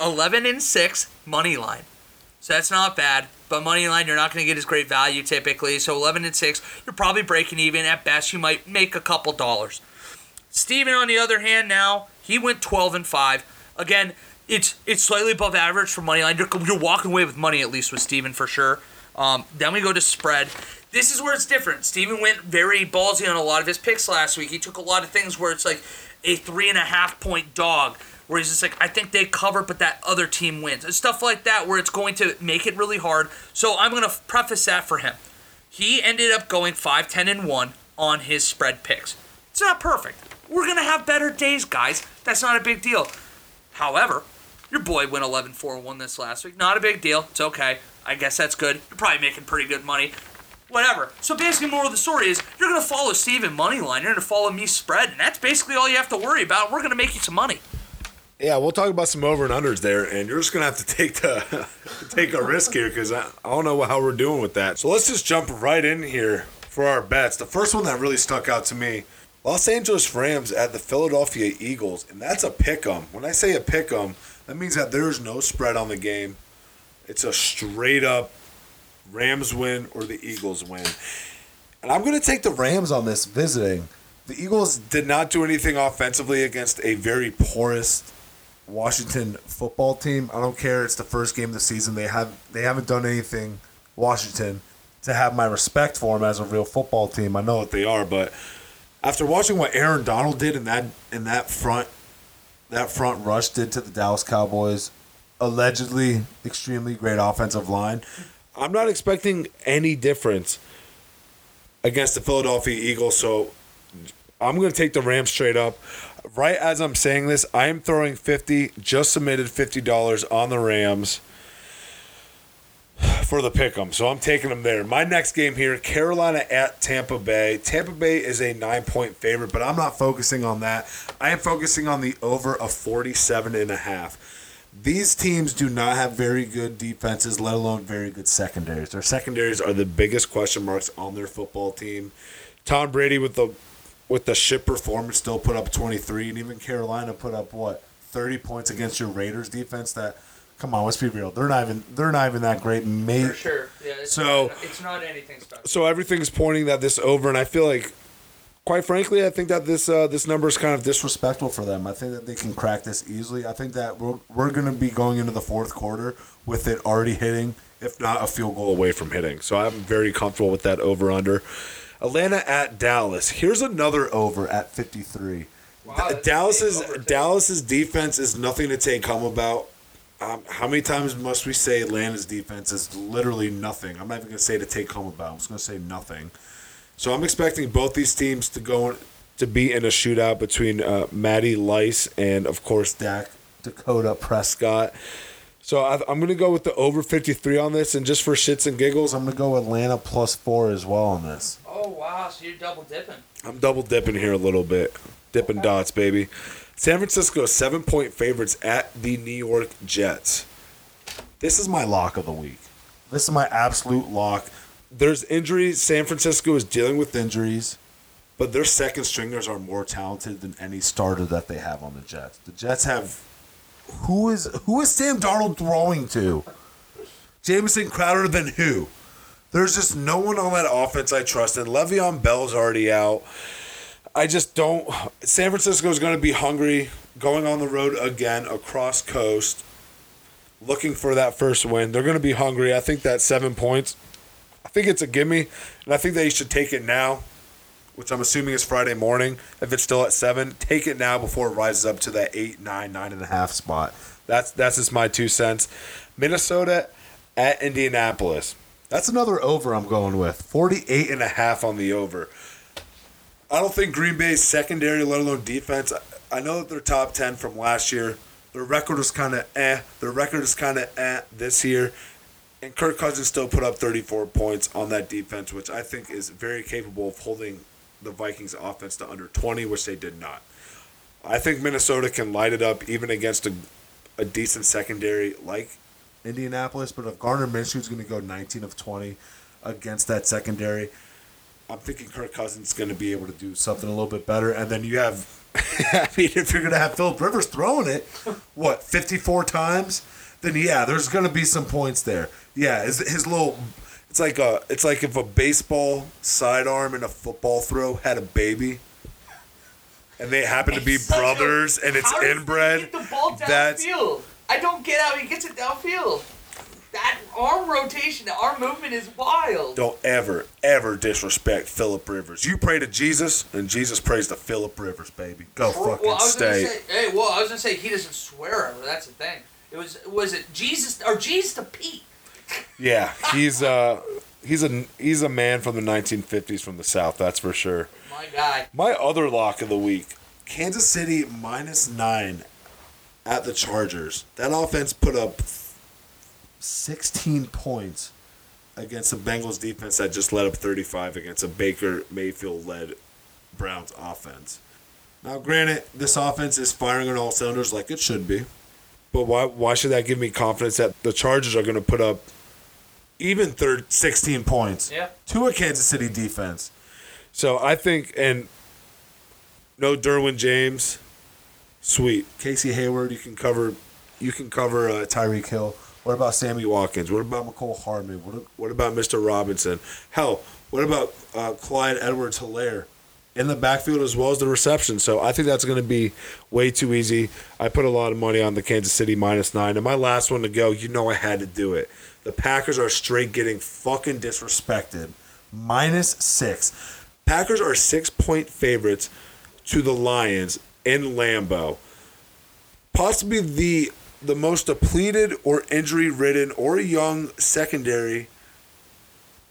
eleven and six money line. So that's not bad. But money line, you're not going to get as great value typically. So eleven and six, you're probably breaking even. At best, you might make a couple dollars. Steven, on the other hand, now, he went twelve and five. Again, it's it's slightly above average for money line. You're, you're walking away with money, at least with Steven, for sure. Um, then we go to spread. This is where it's different. Steven went very ballsy on a lot of his picks last week. He took a lot of things where it's like a three and a half point dog, where he's just like, I think they cover, but that other team wins. And stuff like that where it's going to make it really hard. So I'm going to preface that for him. He ended up going five, ten, and one on his spread picks. It's not perfect. We're going to have better days, guys. That's not a big deal. However, your boy went eleven, four, and one this last week. Not a big deal. It's okay. I guess that's good. You're probably making pretty good money. Whatever. So basically, moral of the story is you're going to follow Steven Moneyline. You're going to follow me spread. And that's basically all you have to worry about. We're going to make you some money. Yeah, we'll talk about some over and unders there, and you're just going to have to take the take a risk here because I, I don't know how we're doing with that. So let's just jump right in here for our bets. The first one that really stuck out to me, Los Angeles Rams at the Philadelphia Eagles, and that's a pick'em. When I say a pick'em, that means that there's no spread on the game. It's a straight-up Rams win or the Eagles win. And I'm going to take the Rams on this visiting. The Eagles did not do anything offensively against a very porous Washington football team. I don't care. It's the first game of the season. They have they haven't done anything, Washington, to have my respect for them as a real football team. I know what they are, but after watching what Aaron Donald did in that in that front that front rush did to the Dallas Cowboys, allegedly extremely great offensive line, I'm not expecting any difference against the Philadelphia Eagles. So I'm going to take the Rams straight up. Right as I'm saying this, I am throwing fifty dollars, just submitted fifty dollars on the Rams for the pick'em. So I'm taking them there. My next game here, Carolina at Tampa Bay. Tampa Bay is a nine-point favorite, but I'm not focusing on that. I am focusing on the over of forty-seven and a half. These teams do not have very good defenses, let alone very good secondaries. Their secondaries are the biggest question marks on their football team. Tom Brady with the with the shit performance still put up twenty-three, and even Carolina put up, what, thirty points against your Raiders defense that, come on, let's be real, they're not even they're not even that great. Maybe. For sure, yeah, it's, so, not, it's not anything special. So everything's pointing that this over, and I feel like, quite frankly, I think that this uh, this number is kind of disrespectful for them. I think that they can crack this easily. I think that we're, we're going to be going into the fourth quarter with it already hitting, if not a field goal away from hitting. So I'm very comfortable with that over-under. Atlanta at Dallas. Here's another over at fifty-three. Wow, Dallas's Dallas's defense is nothing to take home about. Um, how many times must we say Atlanta's defense is literally nothing? I'm not even going to say to take home about. I'm just going to say nothing. So I'm expecting both these teams to go in, to be in a shootout between uh, Matty Lice and, of course, Dak Dakota Prescott. So I, I'm going to go with the over fifty-three on this, and just for shits and giggles, I'm going to go Atlanta plus four as well on this. Oh, wow, so you're double dipping. I'm double dipping here a little bit. Dipping okay. Dots, baby. San Francisco, seven-point favorites at the New York Jets. This is my lock of the week. This is my absolute lock. There's injuries. San Francisco is dealing with injuries, but their second stringers are more talented than any starter that they have on the Jets. The Jets have... Who is who is Sam Darnold throwing to? Jamison Crowder than who? There's just no one on that offense I trust, and Le'Veon Bell's already out. I just don't. San Francisco is going to be hungry, going on the road again across coast, looking for that first win. They're going to be hungry. I think that seven points, I think it's a gimme, and I think they should take it now, which I'm assuming is Friday morning. If it's still at seven, take it now before it rises up to that eight, nine, nine and a half spot. That's that's just my two cents. Minnesota at Indianapolis. That's another over I'm going with. forty-eight and a half on the over. I don't think Green Bay's secondary, let alone defense, I know that they're top ten from last year. Their record was kind of eh. Their record is kind of eh this year. And Kirk Cousins still put up thirty-four points on that defense, which I think is very capable of holding the Vikings offense to under twenty, which they did not. I think Minnesota can light it up even against a, a decent secondary like Indianapolis, but if Gardner Minshew is going to go nineteen of twenty against that secondary, I'm thinking Kirk Cousins is going to be able to do something a little bit better. And then you have, I mean, if you're going to have Philip Rivers throwing it, what, fifty-four times? then yeah, there's going to be some points there. Yeah, his, his little, it's like a, it's like if a baseball sidearm and a football throw had a baby, and they happen it's to be brothers, a, and it's how inbred. Does he get the ball downfield? I don't get how he gets it downfield. That arm rotation, the arm movement is wild. Don't ever, ever disrespect Philip Rivers. You pray to Jesus, and Jesus prays to Philip Rivers, baby. Go well, fucking well, stay. Say, hey, well, I was gonna say he doesn't swear over. That's the thing. It was was it Jesus or Jesus to Pete? Yeah, he's uh he's a he's a man from the nineteen fifties from the South. That's for sure. My guy. My other lock of the week: Kansas City minus nine at the Chargers. That offense put up sixteen points against the Bengals defense that just let up thirty-five against a Baker Mayfield-led Browns offense. Now, granted, this offense is firing on all cylinders like it should be, but why why should that give me confidence that the Chargers are going to put up even third sixteen points yeah. to a Kansas City defense? So I think, and no Derwin James, sweet. Casey Hayward, you can cover, you can cover uh, Tyreek Hill. What about Sammy Watkins? What about McCole Hardman? What, what about Mister Robinson? Hell, what about uh, Clyde Edwards-Helaire in the backfield as well as the reception? So I think that's going to be way too easy. I put a lot of money on the Kansas City minus nine. And my last one to go, you know I had to do it. The Packers are straight getting fucking disrespected. Minus six. Packers are six-point favorites to the Lions in Lambeau. Possibly the... the most depleted or injury-ridden or young secondary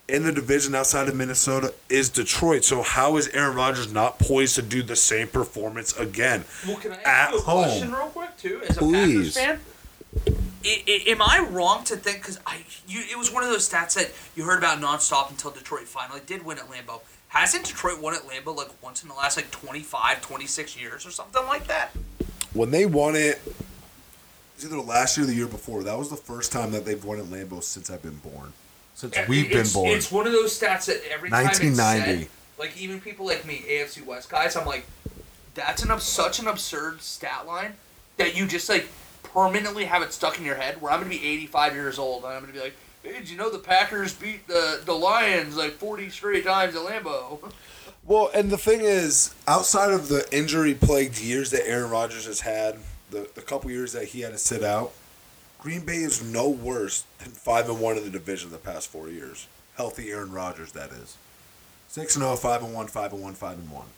in the division outside of Minnesota is Detroit. So how is Aaron Rodgers not poised to do the same performance again? Well, can I ask you a home. question real quick, too, as a Please. Packers fan? I, I, am I wrong to think, because I, you, it was one of those stats that you heard about nonstop until Detroit finally did win at Lambeau. Hasn't Detroit won at Lambeau like once in the last like twenty-five, twenty-six years or something like that? When they won it... It was either last year or the year before. That was the first time that they've won at Lambeau since I've been born. Since yeah, we've been born. It's one of those stats that every time it's said, like even people like me, A F C West guys, I'm like, that's an such an absurd stat line that you just like permanently have it stuck in your head where I'm going to be eighty-five years old and I'm going to be like, hey, did you know the Packers beat the, the Lions like forty straight times at Lambeau? Well, and the thing is, outside of the injury-plagued years that Aaron Rodgers has had, The, the couple years that he had to sit out, Green Bay is no worse than five and one in the division the past four years. Healthy Aaron Rodgers, that is. Six and zero, five and one, five and one, five and one.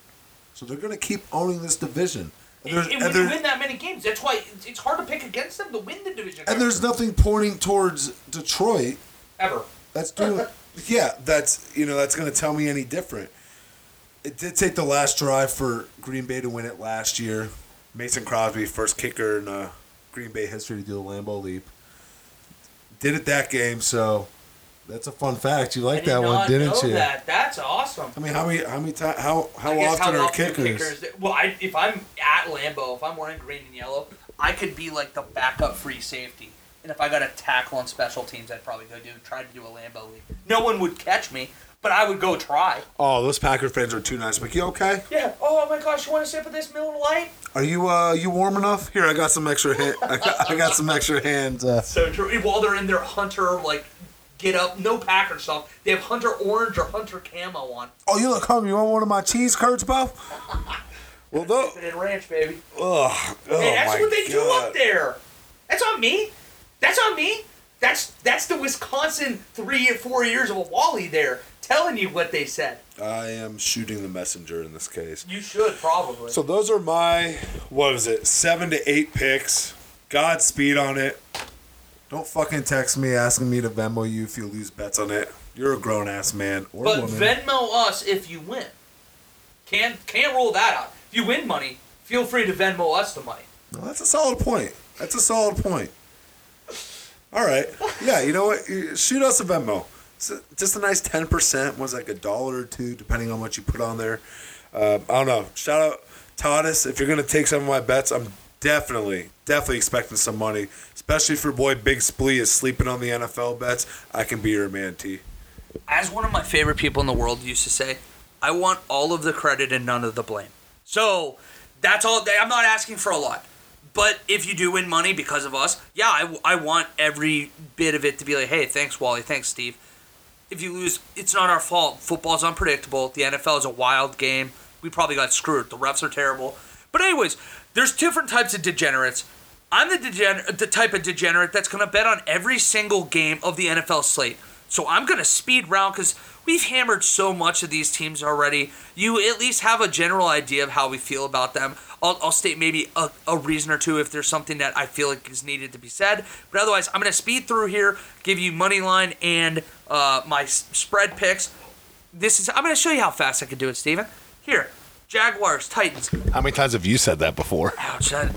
So they're going to keep owning this division. And, and, and when you win that many games, that's why it's hard to pick against them to win the division. And there's nothing pointing towards Detroit ever. That's doing, yeah. That's you know that's going to tell me any different. It did take the last drive for Green Bay to win it last year. Mason Crosby, first kicker in uh, Green Bay history to do a Lambeau leap. Did it that game, so that's a fun fact. You liked that one, didn't you? I did not know that. That's awesome. I mean, how many how many times how how often are kickers? kickers? Well, I, if I'm at Lambeau, if I'm wearing green and yellow, I could be like the backup free safety. And if I got a tackle on special teams, I'd probably go do try to do a Lambeau leap. No one would catch me. But I would go try. Oh, those Packer fans are too nice. Like, you okay? Yeah. Oh, my gosh. You want a sip of this Miller Lite? Are you uh, you warm enough? Here, I got some extra hand. I, got, I got some extra hands. Uh. So true. While they're in their Hunter, like, get up. No Packer stuff. They have Hunter Orange or Hunter Camo on. Oh, you look hungry. You want one of my cheese curds, Buff? Well, though. It's in ranch, baby. Ugh. Oh, hey, that's my what they God. do up there. That's on me. That's on me. That's that's the Wisconsin three or four years of a Wally there telling you what they said. I am shooting the messenger in this case. You should probably. So those are my, what was it, seven to eight picks. Godspeed on it. Don't fucking text me asking me to Venmo you if you lose bets on it. You're a grown-ass man or but woman. But Venmo us if you win. Can't, can't roll that out. If you win money, feel free to Venmo us the money. Well, that's a solid point. That's a solid point. All right. Yeah, you know what? Shoot us a Venmo. So just a nice ten percent was like a dollar or two, depending on what you put on there. Uh, I don't know. Shout out Toddus. If you're going to take some of my bets, I'm definitely, definitely expecting some money, especially if your boy Big Splee is sleeping on the N F L bets. I can be your man, T. As one of my favorite people in the world used to say, I want all of the credit and none of the blame. So that's all. I'm not asking for a lot. But if you do win money because of us, yeah, I, I want every bit of it to be like, hey, thanks, Wally, thanks, Steve. If you lose, it's not our fault. Football's unpredictable. The N F L is a wild game. We probably got screwed. The refs are terrible. But anyways, there's different types of degenerates. I'm the degener- the type of degenerate that's going to bet on every single game of the N F L slate. So I'm going to speed round because we've hammered so much of these teams already. You at least have a general idea of how we feel about them. I'll, I'll state maybe a, a reason or two if there's something that I feel like is needed to be said. But otherwise, I'm going to speed through here, give you money line and uh, my s- spread picks. This is I'm going to show you how fast I can do it, Steven. Here, Jaguars, Titans. How many times have you said that before? Ouch, that,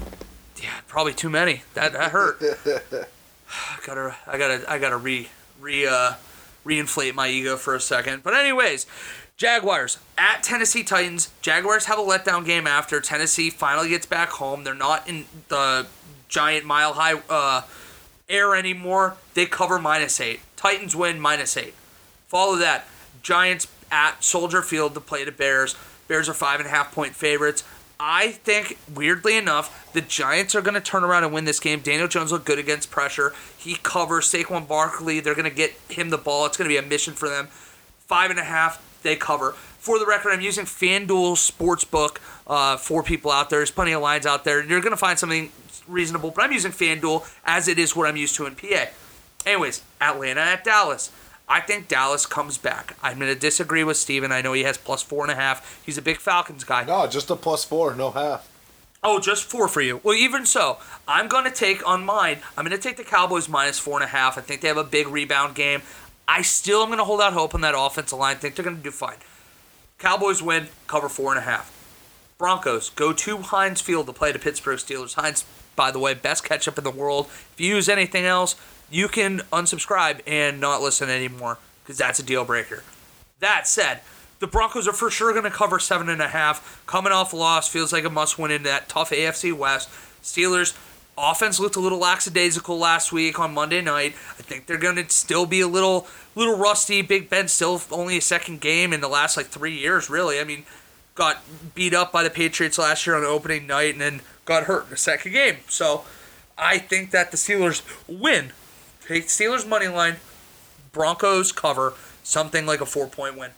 yeah, probably too many. That that hurt. I gotta, I gotta, I gotta re re uh, reinflate my ego for a second. But anyways. Jaguars at Tennessee Titans. Jaguars have a letdown game after Tennessee finally gets back home. They're not in the giant mile high uh, air anymore. They cover minus eight. Titans win minus eight. Follow that. Giants at Soldier Field to play the Bears. Bears are five and a half point favorites. I think, weirdly enough, the Giants are going to turn around and win this game. Daniel Jones looked good against pressure. He covers Saquon Barkley. They're going to get him the ball. It's going to be a mission for them. Five and a half. They cover. For the record, I'm using FanDuel Sportsbook uh, for people out there. There's plenty of lines out there. You're going to find something reasonable, but I'm using FanDuel as it is what I'm used to in P A. Anyways, Atlanta at Dallas. I think Dallas comes back. I'm going to disagree with Steven. I know he has plus four and a half. He's a big Falcons guy. No, just a plus four, no half. Oh, just four for you. Well, even so, I'm going to take on mine. I'm going to take the Cowboys minus four and a half. I think they have a big rebound game. I still am going to hold out hope on that offensive line. I think they're going to do fine. Cowboys win, cover four and a half. Broncos go to Heinz Field to play the Pittsburgh Steelers. Heinz, by the way, best ketchup in the world. If you use anything else, you can unsubscribe and not listen anymore because that's a deal breaker. That said, the Broncos are for sure going to cover seven and a half. Coming off a loss, feels like a must win in that tough A F C West. Steelers. Offense looked a little lackadaisical last week on Monday night. I think they're going to still be a little little rusty. Big Ben still only a second game in the last, like, three years, really. I mean, got beat up by the Patriots last year on opening night and then got hurt in the second game. So I think that the Steelers win. Take Steelers money line, Broncos cover, something like a four-point win.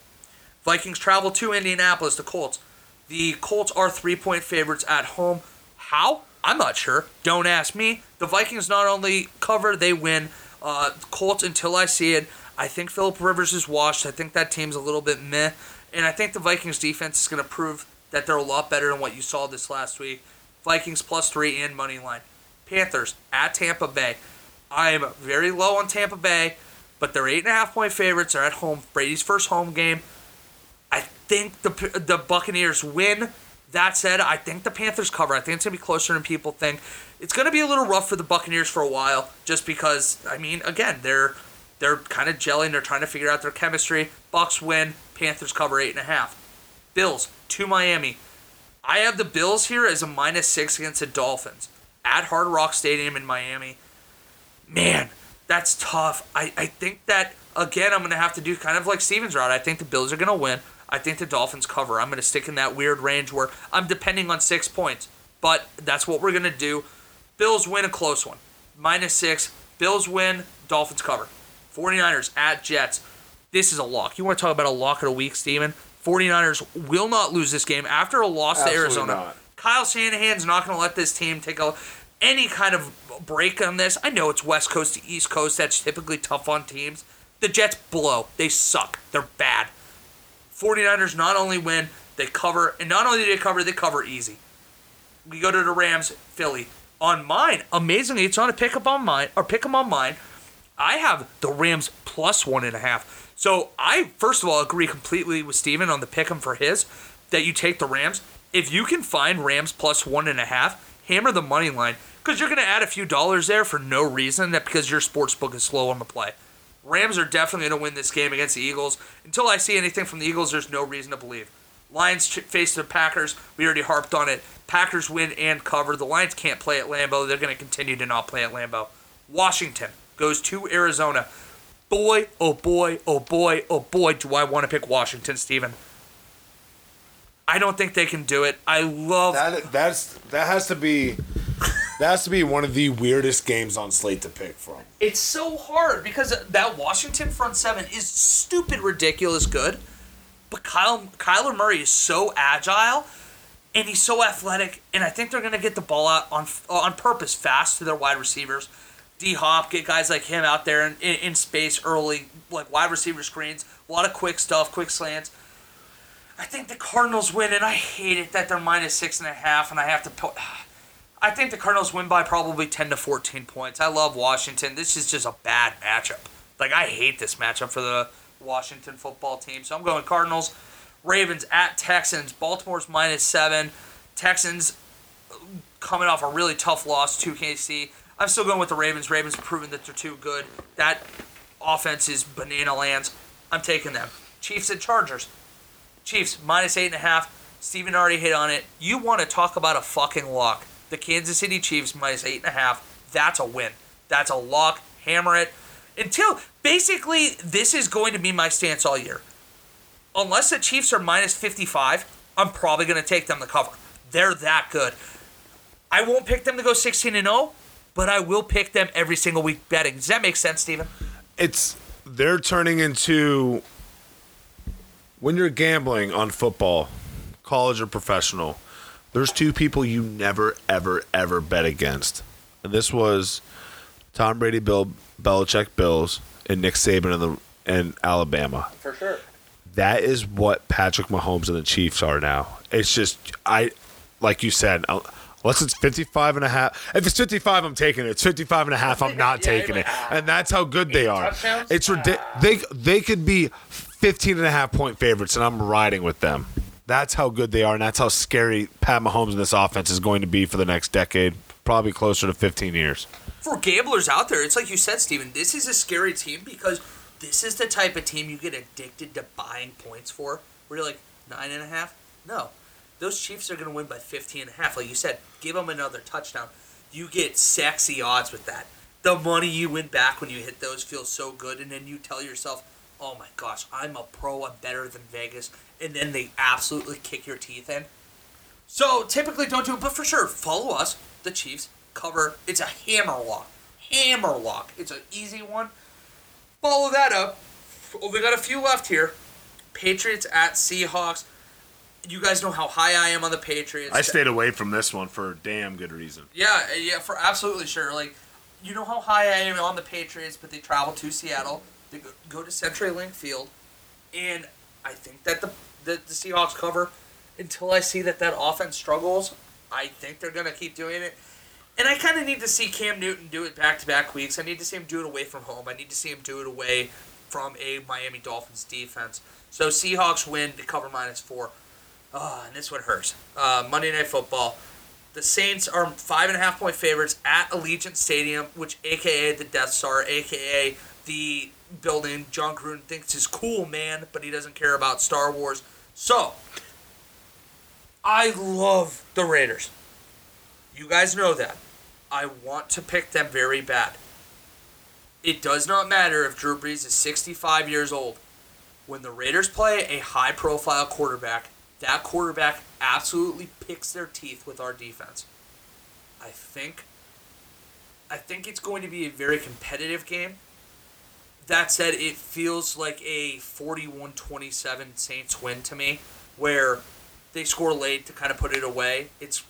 Vikings travel to Indianapolis, the Colts. The Colts are three-point favorites at home. How? I'm not sure. Don't ask me. The Vikings not only cover, they win. Uh, Colts, until I see it, I think Philip Rivers is washed. I think that team's a little bit meh. And I think the Vikings defense is going to prove that they're a lot better than what you saw this last week. Vikings plus three and money line. Panthers at Tampa Bay. I am very low on Tampa Bay, but they're eight and a half point favorites. They're at home. Brady's first home game. I think the the Buccaneers win. That said, I think the Panthers cover. I think it's going to be closer than people think. It's going to be a little rough for the Buccaneers for a while just because, I mean, again, they're they're kind of gelling. They're trying to figure out their chemistry. Bucs win. Panthers cover eight and a half. Bills to Miami. I have the Bills here as a minus six against the Dolphins at Hard Rock Stadium in Miami. Man, that's tough. I, I think that, again, I'm going to have to do kind of like Steven's route. I think the Bills are going to win. I think the Dolphins cover. I'm going to stick in that weird range where I'm depending on six points. But that's what we're going to do. Bills win a close one. Minus six. Bills win. Dolphins cover. 49ers at Jets. This is a lock. You want to talk about a lock of the week, Steven? 49ers will not lose this game after a loss Absolutely to Arizona. Not. Kyle Shanahan's not going to let this team take a, any kind of break on this. I know it's West Coast to East Coast. That's typically tough on teams. The Jets blow. They suck. They're bad. 49ers not only win, they cover. And not only do they cover, they cover easy. We go to the Rams, Philly. On mine, amazingly, it's not a pick-up on mine, or pick-em on mine. I have the Rams plus one and a half. So I, first of all, agree completely with Steven on the pick-em for his, that you take the Rams. If you can find Rams plus one and a half, hammer the money line. Because you're going to add a few dollars there for no reason, that because your sports book is slow on the play. Rams are definitely going to win this game against the Eagles. Until I see anything from the Eagles, there's no reason to believe. Lions face the Packers. We already harped on it. Packers win and cover. The Lions can't play at Lambeau. They're going to continue to not play at Lambeau. Washington goes to Arizona. Boy, oh boy, oh boy, oh boy, do I want to pick Washington, Steven. I don't think they can do it. I love... That, that's, that has to be... That has to be one of the weirdest games on slate to pick from. It's so hard because that Washington front seven is stupid, ridiculous good. But Kyle, Kyler Murray is so agile, and he's so athletic, and I think they're going to get the ball out on on purpose fast to their wide receivers. D-Hop, get guys like him out there in, in, in space early, like wide receiver screens, a lot of quick stuff, quick slants. I think the Cardinals win, and I hate it that they're minus six and a half, and I have to put... I think the Cardinals win by probably ten to fourteen points. I love Washington. This is just a bad matchup. Like, I hate this matchup for the Washington football team. So I'm going Cardinals, Ravens at Texans. Baltimore's minus seven. Texans coming off a really tough loss to K C. I'm still going with the Ravens. Ravens proven that they're too good. That offense is banana lands. I'm taking them. Chiefs at Chargers. Chiefs, minus eight and a half. Steven already hit on it. You want to talk about a fucking lock. The Kansas City Chiefs, minus eight and a half. That's a win. That's a lock. Hammer it. Until, basically, this is going to be my stance all year. Unless the Chiefs are minus fifty-five, I'm probably going to take them to cover. They're that good. I won't pick them to go sixteen and oh, but I will pick them every single week betting. Does that make sense, Steven? It's, they're turning into... When you're gambling on football, college or professional, there's two people you never, ever, ever bet against. And this was Tom Brady, Bill Belichick, Bills, and Nick Saban in, the, in Alabama. For sure. That is what Patrick Mahomes and the Chiefs are now. It's just, I, like you said, unless it's fifty-five and a half. If it's fifty-five, I'm taking it. It's fifty-five and a half, I'm not yeah, taking it. Like, and that's how good they are. Touchdowns? It's ridiculous. They, they could be fifteen and a half point favorites, and I'm riding with them. That's how good they are, and that's how scary Pat Mahomes and this offense is going to be for the next decade, probably closer to fifteen years. For gamblers out there, it's like you said, Steven, this is a scary team because this is the type of team you get addicted to buying points for, where you're like, nine and a half? No. Those Chiefs are going to win by fifteen and a half. Like you said, give them another touchdown. You get sexy odds with that. The money you win back when you hit those feels so good, and then you tell yourself, oh my gosh, I'm a pro, I'm better than Vegas, and then they absolutely kick your teeth in. So, typically don't do it, but for sure, follow us, the Chiefs, cover. It's a hammer lock. Hammer lock. It's an easy one. Follow that up. Oh, we got a few left here. Patriots at Seahawks. You guys know how high I am on the Patriots. I stayed away from this one for damn good reason. Yeah, yeah, for absolutely sure. Like, you know how high I am on the Patriots, but they travel to Seattle. They go to CenturyLink Field, and I think that the, the the Seahawks cover until I see that that offense struggles. I think they're going to keep doing it. And I kind of need to see Cam Newton do it back-to-back weeks. I need to see him do it away from home. I need to see him do it away from a Miami Dolphins defense. So Seahawks win to cover minus four. Oh, and this one hurts. Uh, Monday Night Football. The Saints are five and a half point favorites at Allegiant Stadium, which a k a the Death Star, a k a the... building John Gruden thinks is cool, man, but he doesn't care about Star Wars. So, I love the Raiders. You guys know that. I want to pick them very bad. It does not matter if Drew Brees is sixty-five years old. When the Raiders play a high-profile quarterback, that quarterback absolutely picks their teeth with our defense. I think, I think it's going to be a very competitive game. That said, it feels like a forty-one twenty-seven Saints win to me, where they score late to kind of put it away. It's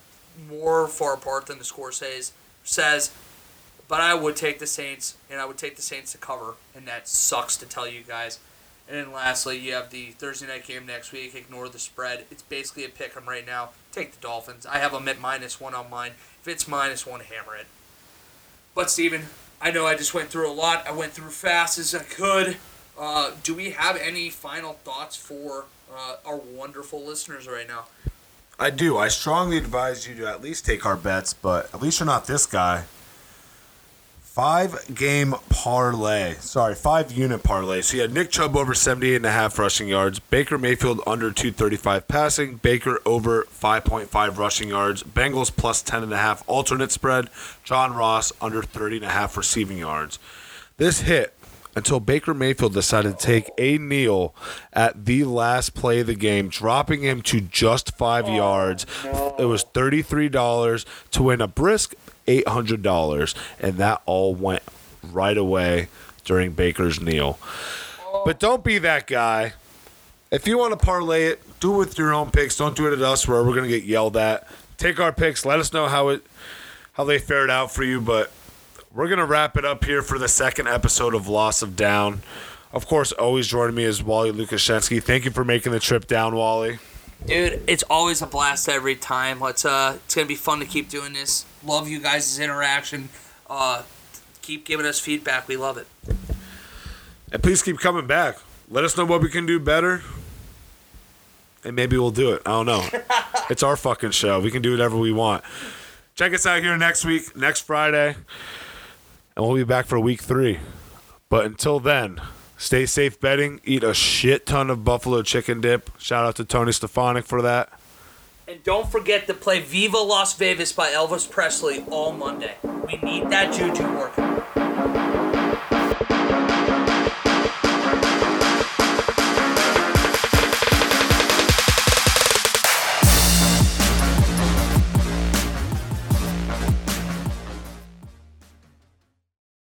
more far apart than the score says, says, but I would take the Saints, and I would take the Saints to cover, and that sucks to tell you guys. And then lastly, you have the Thursday night game next week. Ignore the spread. It's basically a pick 'em right now. Take the Dolphins. I have them at minus one on mine. If it's minus one, hammer it. But, Steven... I know I just went through a lot. I went through fast as I could. Uh, do we have any final thoughts for uh, our wonderful listeners right now? I do. I strongly advise you to at least take our bets, but at least you're not this guy. Five-game parlay. Sorry, five-unit parlay. So you had Nick Chubb over seventy-eight and a half rushing yards, Baker Mayfield under two thirty-five passing, Baker over five point five rushing yards, Bengals plus ten and a half alternate spread, John Ross under thirty and a half receiving yards. This hit until Baker Mayfield decided to take a kneel at the last play of the game, dropping him to just five oh, yards. No. It was thirty-three dollars to win a brisk eight hundred dollars, and that all went right away during Baker's kneel. Oh. But don't be that guy. If you want to parlay it, do it with your own picks. Don't do it at us where we're going to get yelled at. Take our picks. Let us know how it how they fared out for you, but we're going to wrap it up here for the second episode of Loss of Down. Of course, always joining me is Wally Lukashensky. Thank you for making the trip down, Wally. Dude, it's always a blast every time. Let's uh, it's going to be fun to keep doing this. Love you guys' interaction. Uh, keep giving us feedback. We love it. And please keep coming back. Let us know what we can do better, and maybe we'll do it. I don't know. It's our fucking show. We can do whatever we want. Check us out here next week, next Friday. And we'll be back for week three. But until then, stay safe betting. Eat a shit ton of buffalo chicken dip. Shout out to Tony Stefanik for that. And don't forget to play Viva Las Vegas by Elvis Presley all Monday. We need that juju working.